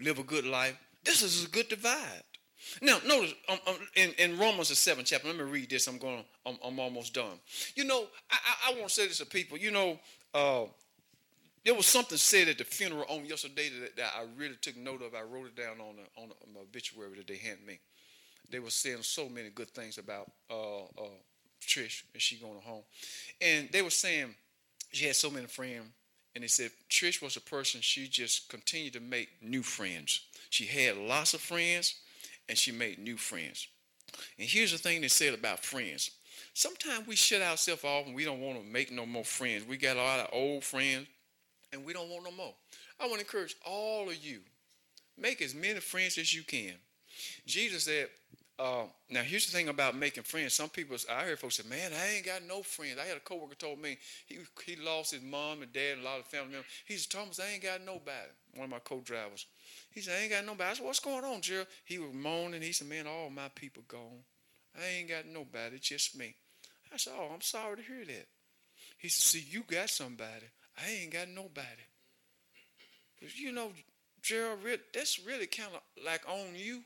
live a good life. This is a good divide. Now, notice um, um, in, in Romans, the seventh chapter, let me read this. I'm going. I'm, I'm almost done. You know, I, I, I want to say this to people. You know, uh, there was something said at the funeral on yesterday that, that I really took note of. I wrote it down on a, on a, an obituary that they handed me. They were saying so many good things about uh, uh, Trish and she going home. And they were saying she had so many friends. And they said Trish was a person, she just continued to make new friends. She had lots of friends, and she made new friends. And here's the thing they said about friends. Sometimes we shut ourselves off and we don't want to make no more friends. We got a lot of old friends, and we don't want no more. I want to encourage all of you, make as many friends as you can. Jesus said, uh, now here's the thing about making friends. Some people, I hear folks say, man, I ain't got no friends. I had a coworker told me he he lost his mom and dad and a lot of family members. He said, Thomas, I ain't got nobody. One of my co-drivers. He said, I ain't got nobody. I said, what's going on, Gerald? He was moaning. He said, man, all my people gone. I ain't got nobody, just me. I said, oh, I'm sorry to hear that. He said, see, you got somebody. I ain't got nobody. But you know, Gerald, that's really kind of like on you.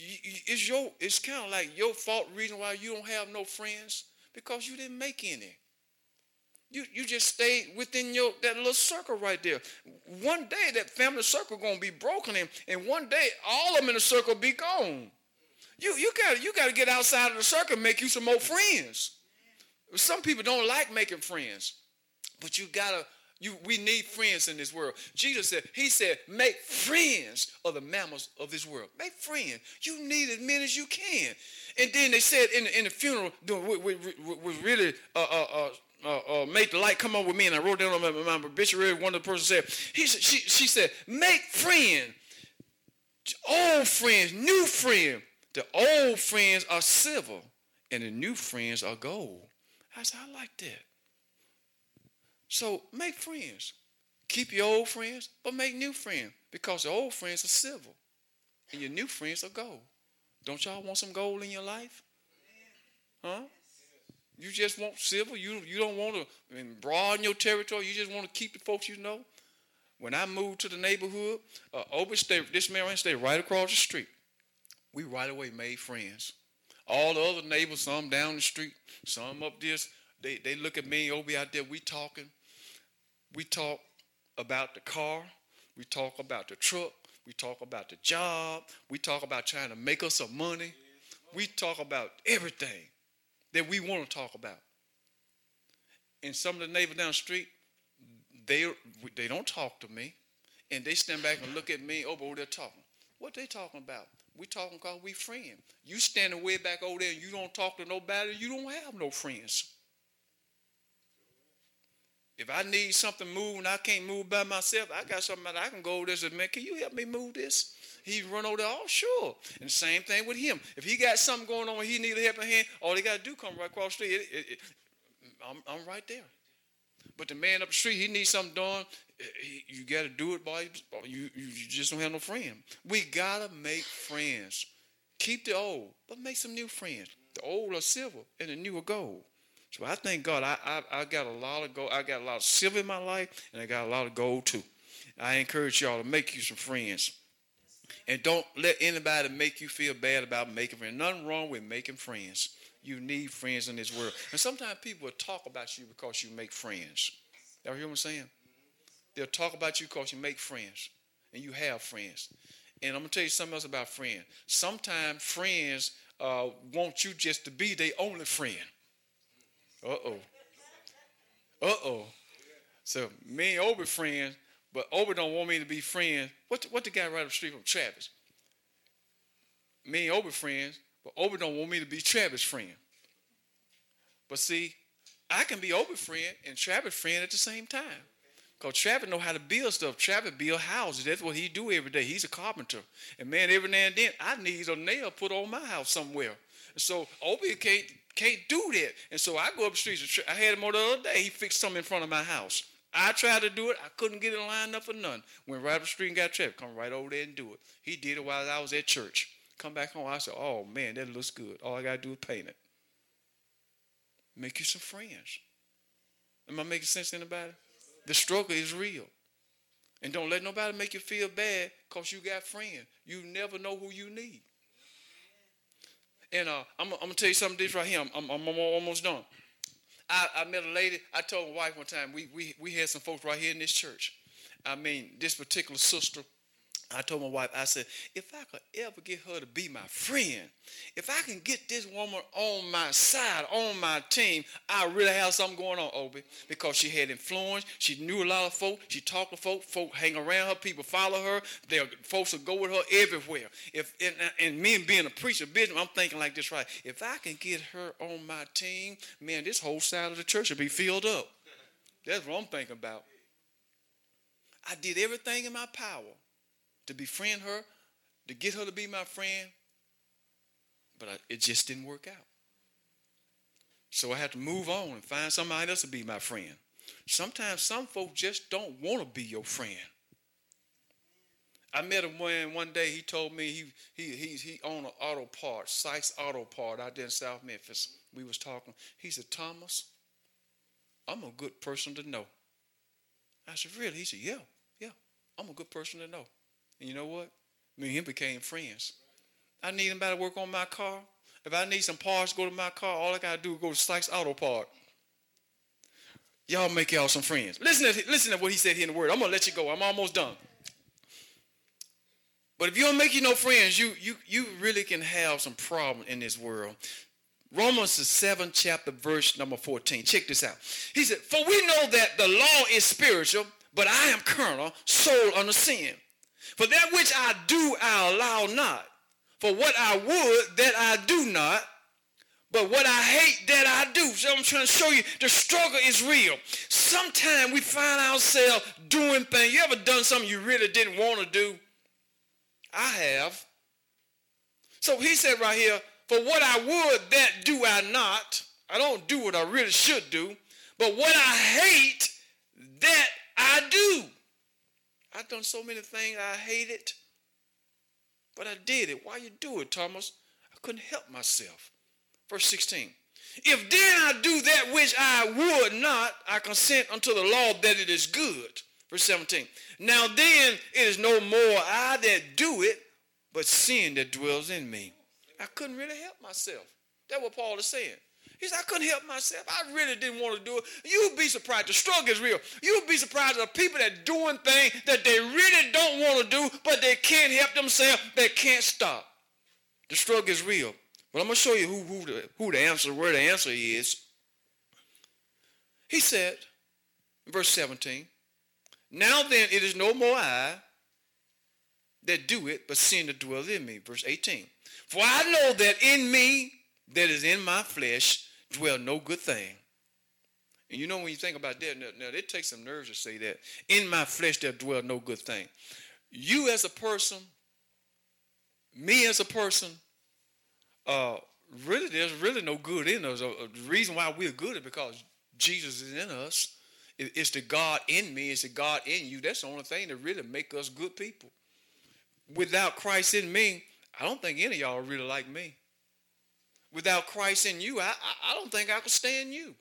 It's your. It's kind of like your fault. Reason why you don't have no friends because you didn't make any. You you just stayed within your that little circle right there. One day that family circle gonna be broken, and, and one day all of them in the circle be gone. You you got you got to get outside of the circle and make you some more friends. Some people don't like making friends, but you gotta. You, we need friends in this world. Jesus said, he said, make friends of the mammals of this world. Make friends. You need as many as you can. And then they said in the, in the funeral, we, we, we really uh, uh, uh, uh, made the light come on with me. And I wrote down on my, my obituary, one of the persons said, he, she, she said, make friends. Old friends, new friends. The old friends are silver and the new friends are gold. I said, I like that. So make friends. Keep your old friends, but make new friends because your old friends are silver and your new friends are gold. Don't y'all want some gold in your life? Huh? You just want silver? You, you don't want to broaden your territory? You just want to keep the folks you know? When I moved to the neighborhood, uh, over stay, this man stayed right across the street. We right away made friends. All the other neighbors, some down the street, some up this. They they look at me, Obi out there, we talking. We talk about the car. We talk about the truck. We talk about the job. We talk about trying to make us some money. We talk about everything that we want to talk about. And some of the neighbors down the street, they they don't talk to me. And they stand back and look at me, Obi, over there talking. What they talking about? We talking because we friends. You standing way back over there and you don't talk to nobody, you don't have no friends. If I need something moved and I can't move by myself, I got something I can go over this and man, can you help me move this? He run over there, oh, sure. And same thing with him. If he got something going on and he need a helping hand, all he got to do come right across the street. It, it, it, I'm, I'm right there. But the man up the street, he needs something done. He, you got to do it, boy. You, you just don't have no friend. We got to make friends. Keep the old, but make some new friends. The old are silver and the new are gold. So I thank God I, I I got a lot of gold. I got a lot of silver in my life, and I got a lot of gold too. I encourage y'all to make you some friends, and don't let anybody make you feel bad about making friends. Nothing wrong with making friends. You need friends in this world, and sometimes people will talk about you because you make friends. Y'all hear what I'm saying? They'll talk about you because you make friends, and you have friends. And I'm gonna tell you something else about friends. Sometimes friends uh, want you just to be their only friend. Uh-oh. Uh-oh. So me and Obi friends, but Obi don't want me to be friends. What the, what the guy right up the street from Travis? Me and Obi friends, but Obi don't want me to be Travis friend. But see, I can be Obi friend and Travis friend at the same time. Because Travis know how to build stuff. Travis build houses. That's what he do every day. He's a carpenter. And man, every now and then, I need a nail put on my house somewhere. So Obi can't. Can't do that. And so I go up the streets. I had him on the other day. He fixed something in front of my house. I tried to do it. I couldn't get it lined up for none. Went right up the street and got trapped. Come right over there and do it. He did it while I was at church. Come back home. I said, oh, man, that looks good. All I got to do is paint it. Make you some friends. Am I making sense to anybody? The struggle is real. And don't let nobody make you feel bad because you got friends. You never know who you need. And uh, I'm, I'm going to tell you something this right here. I'm, I'm, I'm almost done. I, I met a lady. I told my wife one time, we, we, we had some folks right here in this church. I mean, this particular sister, I told my wife, I said, if I could ever get her to be my friend, if I can get this woman on my side, on my team, I really have something going on, Obi, because she had influence. She knew a lot of folk. She talked to folk. Folk hang around her. People follow her. They're, folks will go with her everywhere. If and, and me being a preacher business, I'm thinking like this, right? If I can get her on my team, man, this whole side of the church will be filled up. That's what I'm thinking about. I did everything in my power to befriend her, to get her to be my friend, but I, it just didn't work out. So I had to move on and find somebody else to be my friend. Sometimes some folks just don't want to be your friend. I met him one, one day. He told me he he he he owned an auto part, Sykes Auto Part, out there in South Memphis. We was talking. He said, Thomas, I'm a good person to know. I said, really? He said, yeah, yeah, I'm a good person to know. And you know what? Me and him became friends. I need anybody to work on my car. If I need some parts to go to my car, all I got to do is go to Sykes Auto Part. Y'all make y'all some friends. Listen to, listen to what he said here in the Word. I'm going to let you go. I'm almost done. But if you don't make you no friends, you, you, you really can have some problem in this world. Romans the seventh chapter, verse number fourteen. Check this out. He said, for we know that the law is spiritual, but I am carnal, sold under sin. For that which I do, I allow not. For what I would, that I do not. But what I hate, that I do. So I'm trying to show you, the struggle is real. Sometimes we find ourselves doing things. You ever done something you really didn't want to do? I have. So he said right here, for what I would, that do I not. I don't do what I really should do. But what I hate, that I do. I've done so many things I hated, but I did it. Why you do it, Thomas? I couldn't help myself. Verse sixteen. If then I do that which I would not, I consent unto the law that it is good. Verse seventeen. Now then it is no more I that do it, but sin that dwells in me. I couldn't really help myself. That's what Paul is saying. He said, I couldn't help myself. I really didn't want to do it. You'd be surprised. The struggle is real. You'd be surprised at the people that are doing things that they really don't want to do, but they can't help themselves. They can't stop. The struggle is real. But I'm going to show you who, who, the, who the answer, where the answer is. He said, in verse seventeen, now then it is no more I that do it, but sin that dwells in me. Verse eighteen, for I know that in me, that is in my flesh, dwell no good thing. And you know when you think about that, now, now it takes some nerves to say that. In my flesh there dwell no good thing. You as a person, me as a person, uh, really there's really no good in us. The reason why we're good is because Jesus is in us. It, it's the God in me. It's the God in you. That's the only thing that really makes us good people. Without Christ in me, I don't think any of y'all really like me. Without Christ in you, I, I don't think I could stand you.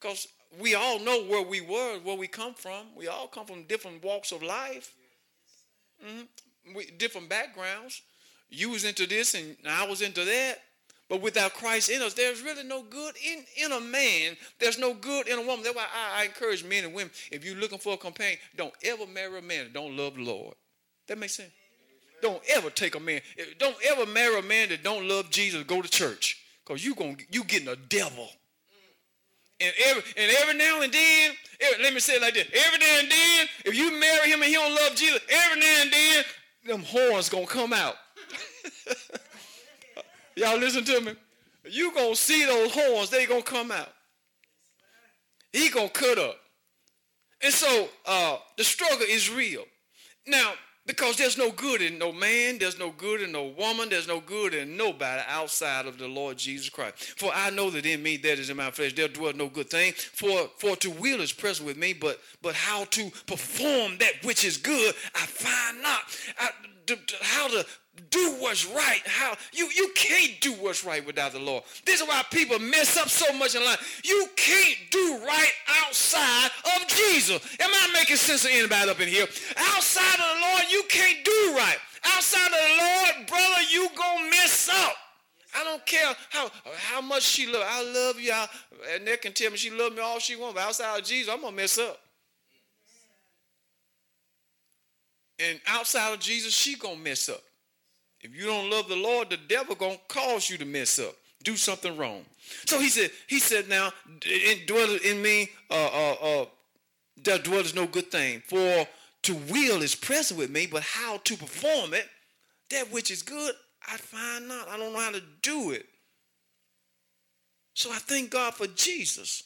Because we all know where we were, where we come from. We all come from different walks of life, mm-hmm. we, different backgrounds. You was into this and I was into that. But without Christ in us, there's really no good in, in a man. There's no good in a woman. That's why I, I encourage men and women, if you're looking for a companion, don't ever marry a man that don't love the Lord. That makes sense. Don't ever take a man. Don't ever marry a man that don't love Jesus. Go to church, cause you gonna you getting a devil. And every and every now and then, every, let me say it like this: every now and then, if you marry him and he don't love Jesus, every now and then, them horns gonna come out. Y'all listen to me. You gonna see those horns. They gonna come out. He gonna cut up. And so uh, the struggle is real. Now. Because there's no good in no man, there's no good in no woman, there's no good in nobody outside of the Lord Jesus Christ. For I know that in me, that is in my flesh, there dwell no good thing. For for to will is present with me, but but how to perform that which is good, I find not. I, to, to, how to do what's right. How you, you can't do what's right without the Lord. This is why people mess up so much in life. You can't do right outside of Jesus. Am I making sense to anybody up in here? Outside of the Lord, you can't do right. Outside of the Lord, brother, you gonna mess up. I don't care how how much she love. I love you. I, and they can tell me she love me all she wants, but outside of Jesus, I'm gonna mess up. And outside of Jesus, she gonna mess up. If you don't love the Lord, the devil gonna cause you to mess up, do something wrong. So he said, he said, now it dwelleth in me, uh, uh, uh, there dwelleth no good thing. For to will is present with me, but how to perform it, that which is good, I find not. I don't know how to do it. So I thank God for Jesus.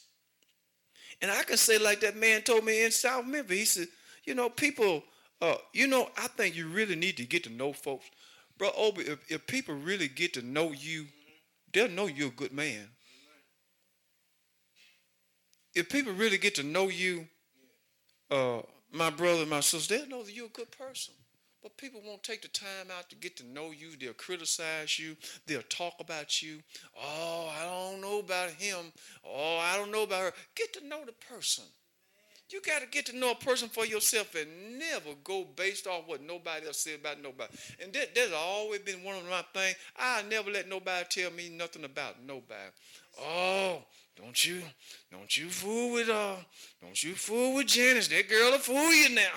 And I can say, like that man told me in South Memphis, he said, you know, people, uh, you know, I think you really need to get to know folks. Bro, Obi, if, if people really get to know you, they'll know you're a good man. If people really get to know you, uh, my brother and my sister, they'll know that you're a good person. But people won't take the time out to get to know you. They'll criticize you. They'll talk about you. Oh, I don't know about him. Oh, I don't know about her. Get to know the person. You got to get to know a person for yourself and never go based off what nobody else said about nobody. And that, that's always been one of my things. I never let nobody tell me nothing about nobody. Oh, don't you, don't you fool with, uh, don't you fool with Janice. That girl will fool you now.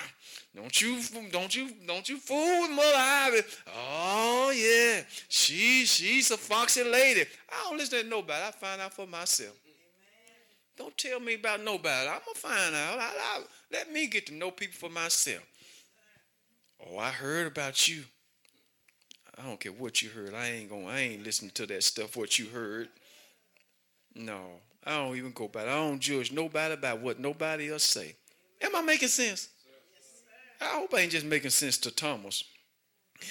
Don't you, don't you, don't you fool with Mother Ivy. Oh, yeah, she, she's a foxy lady. I don't listen to nobody. I find out for myself. Don't tell me about nobody. I'm going to find out. I, I, let me get to know people for myself. Oh, I heard about you. I don't care what you heard. I ain't going. I ain't listening to that stuff, what you heard. No, I don't even go back. I don't judge nobody about what nobody else say. Am I making sense? I hope I ain't just making sense to Thomas.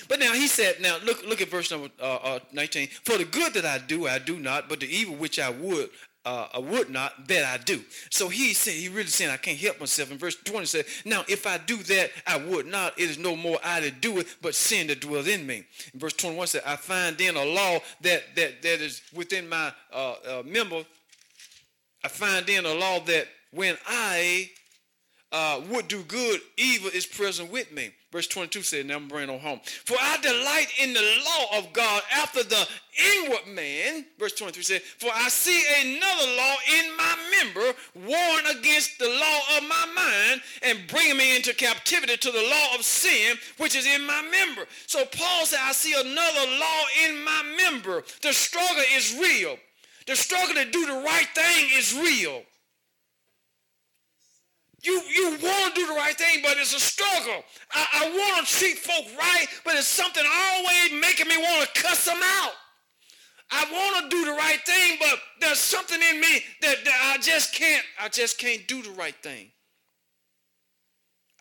But now he said, now look look at verse number uh, uh, nineteen. For the good that I do, I do not, but the evil which I would, Uh, I would not, that I do. So he said, he really saying, I can't help myself. In verse twenty said, now if I do that, I would not. It is no more I that do it, but sin that dwells in me. In verse twenty-one said, I find then a law that that that is within my uh, uh, member. I find then a law that when I uh, would do good, evil is present with me. Verse twenty-two said, now I'm bringing on home. For I delight in the law of God after the inward man. Verse twenty-three said, for I see another law in my member, warring against the law of my mind, and bringing me into captivity to the law of sin, which is in my member. So Paul said, I see another law in my member. The struggle is real. The struggle to do the right thing is real. You you want to do the right thing, but it's a struggle. I, I want to treat folk right, but it's something always making me want to cuss them out. I want to do the right thing, but there's something in me that, that I just can't, I just can't do the right thing.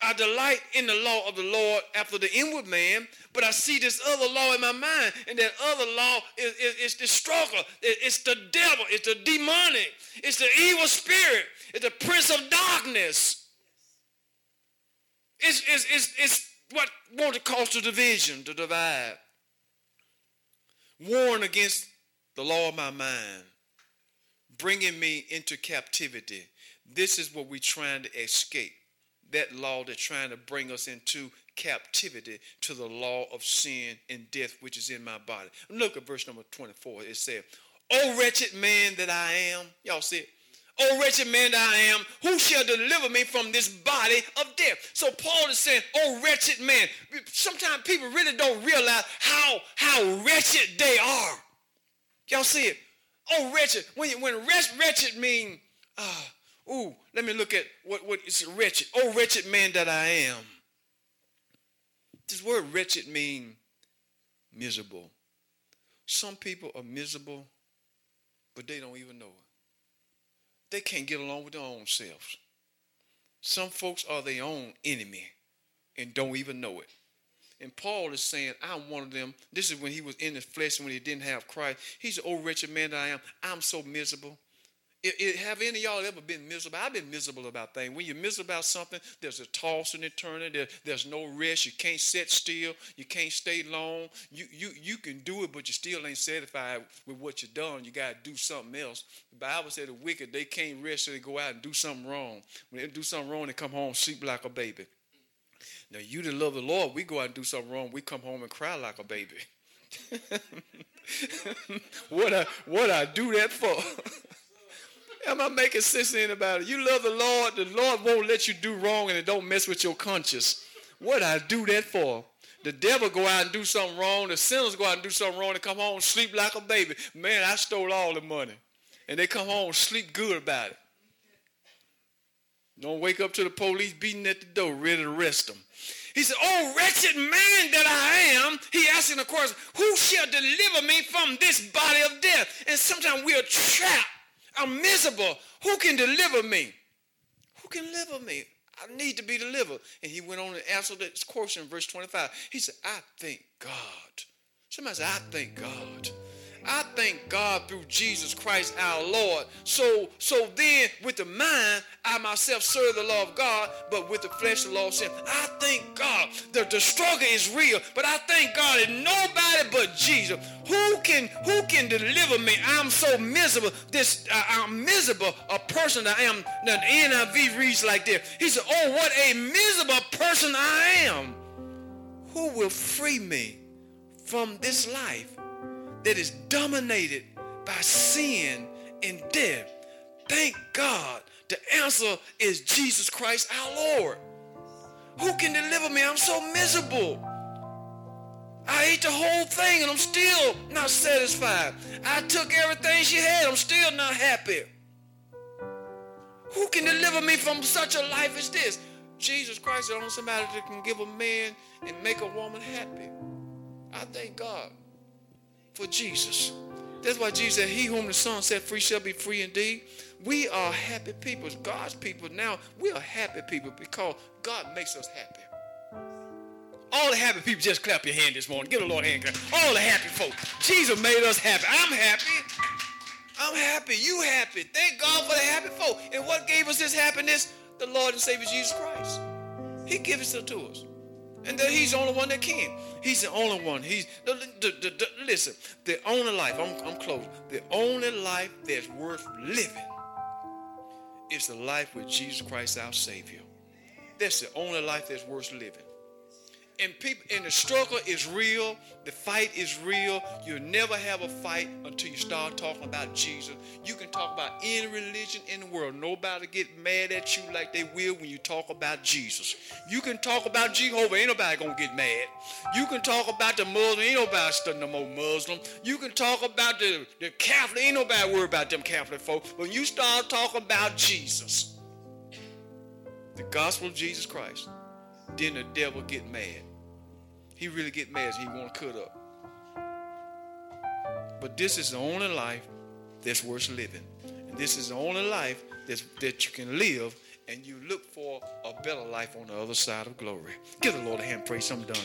I delight in the law of the Lord after the inward man, but I see this other law in my mind, and that other law is, is, is the struggle. It, it's the devil. It's the demonic. It's the evil spirit. It's the prince of darkness. It's, it's, it's, it's what wants to cause the division, to divide. Warring against the law of my mind, bringing me into captivity. This is what we're trying to escape. That law that's trying to bring us into captivity to the law of sin and death, which is in my body. Look at verse number twenty-four. It said, O wretched man that I am. Y'all see it? O wretched man that I am, who shall deliver me from this body of death? So Paul is saying, O wretched man. Sometimes people really don't realize how, how wretched they are. Y'all see it? O wretched. When, you, when wretched, wretched means, uh, Ooh, let me look at what, what it's wretched. Oh, wretched man that I am. This word wretched means miserable. Some people are miserable, but they don't even know it. They can't get along with their own selves. Some folks are their own enemy and don't even know it. And Paul is saying, I'm one of them. This is when he was in the flesh, when he didn't have Christ. He said, oh, wretched man that I am. I'm so miserable. It, it, have any of y'all ever been miserable? I've been miserable about things. When you're miserable about something, there's a toss and a turning. There, there's no rest. You can't sit still. You can't stay long. You you you can do it, but you still ain't satisfied with what you've done. You got to do something else. The Bible said the wicked, they can't rest, so they go out and do something wrong. When they do something wrong, they come home sleep like a baby. Now, you that love the Lord, we go out and do something wrong. We come home and cry like a baby. what I what I do that for? Am I making sense to anybody? You love the Lord. The Lord won't let you do wrong, and it don't mess with your conscience. What I do that for? The devil go out and do something wrong. The sinners go out and do something wrong and come home and sleep like a baby. Man, I stole all the money. And they come home and sleep good about it. Don't wake up to the police beating at the door, ready to arrest them. He said, "Oh, wretched man that I am," he asked in the chorus, "who shall deliver me from this body of death?" And sometimes we are trapped. I'm miserable. Who can deliver me? Who can deliver me? I need to be delivered. And he went on and answered this question in verse twenty-five. He said, "I thank God." Somebody said, "I thank God. I thank God through Jesus Christ our Lord. So, so then with the mind, I myself serve the law of God, but with the flesh, the law of sin." I thank God. The, the struggle is real, but I thank God and nobody but Jesus. Who can, who can deliver me? I'm so miserable. This, uh, I'm miserable, a person I am. Now the N I V reads like this. He said, "Oh, what a miserable person I am. Who will free me from this life that is dominated by sin and death?" Thank God. The answer is Jesus Christ our Lord. Who can deliver me? I'm so miserable. I ate the whole thing and I'm still not satisfied. I took everything she had. I'm still not happy. Who can deliver me from such a life as this? Jesus Christ is the only somebody that can give a man and make a woman happy. I thank God for Jesus. That's why Jesus said, "He whom the Son set free shall be free indeed." We are happy people. God's people now, we are happy people because God makes us happy. All the happy people, just clap your hand this morning. Give the Lord a hand clap. All the happy folk. Jesus made us happy. I'm happy. I'm happy. You happy. Thank God for the happy folk. And what gave us this happiness? The Lord and Savior Jesus Christ. He gives it to us. And that he's the only one that can. He's the only one. He's the, the, the, the, listen, the only life, I'm, I'm closing, the only life that's worth living is the life with Jesus Christ our Savior. That's the only life that's worth living. And people, and the struggle is real. The fight is real. You'll never have a fight until you start talking about Jesus. You can talk about any religion in the world. Nobody get mad at you like they will when you talk about Jesus. You can talk about Jehovah. Ain't nobody gonna get mad. You can talk about the Muslim. Ain't nobody studying no more Muslim. You can talk about the, the Catholic. Ain't nobody worried about them Catholic folks. When you start talking about Jesus, the gospel of Jesus Christ, then the devil get mad. He really get mad. He want to cut up. But this is the only life that's worth living. And this is the only life that's, that you can live, and you look for a better life on the other side of glory. Give the Lord a hand. Praise. I'm done.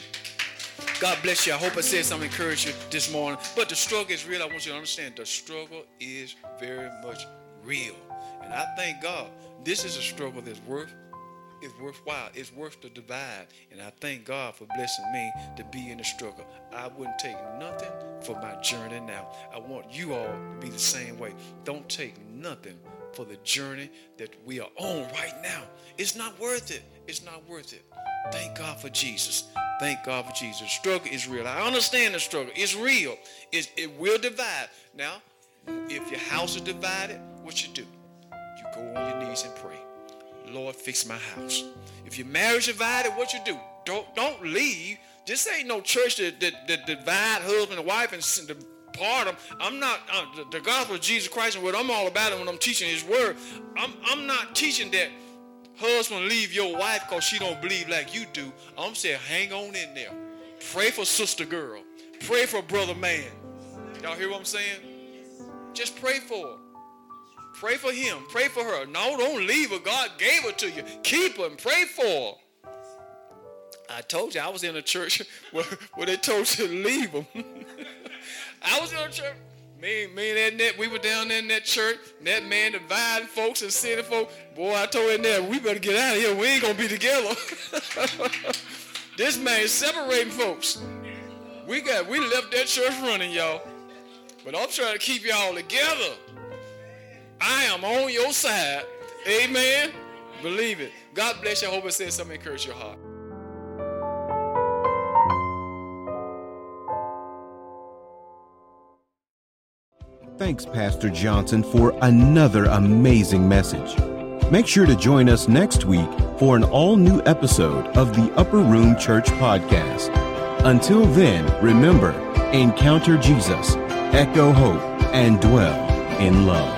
God bless you. I hope I said something encouraging you this morning. But the struggle is real. I want you to understand the struggle is very much real. And I thank God this is a struggle that's worth It's worthwhile. It's worth the divide. And I thank God for blessing me to be in the struggle. I wouldn't take nothing for my journey now. I want you all to be the same way. Don't take nothing for the journey that we are on right now. It's not worth it. It's not worth it. Thank God for Jesus. Thank God for Jesus. The struggle is real. I understand the struggle. It's real. It's, it will divide. Now, if your house is divided, what you do? You go on your knees and pray. "Lord, fix my house." If your marriage divided, what you do? Don't don't leave. This ain't no church that, that, that divide husband and wife and depart them. I'm not uh, the, the gospel of Jesus Christ and what I'm all about and when I'm teaching His word. I'm I'm not teaching that husband leave your wife because she don't believe like you do. I'm saying hang on in there. Pray for sister girl. Pray for brother man. Y'all hear what I'm saying? Just pray for her. Pray for him. Pray for her. No, don't leave her. God gave her to you. Keep her and pray for her. I told you I was in a church where, where they told you to leave them. I was in a church. Me, me and Annette, we were down there in that church, and that man divided folks and sinning folks. Boy, I told Annette, we better get out of here. We ain't going to be together. This man is separating folks. We got, we left that church running, y'all. But I'm trying to keep y'all together. I am on your side. Amen. Believe it. God bless you. I hope I said something to encourage your heart. Thanks, Pastor Johnson, for another amazing message. Make sure to join us next week for an all-new episode of the Upper Room Church Podcast. Until then, remember, encounter Jesus, echo hope, and dwell in love.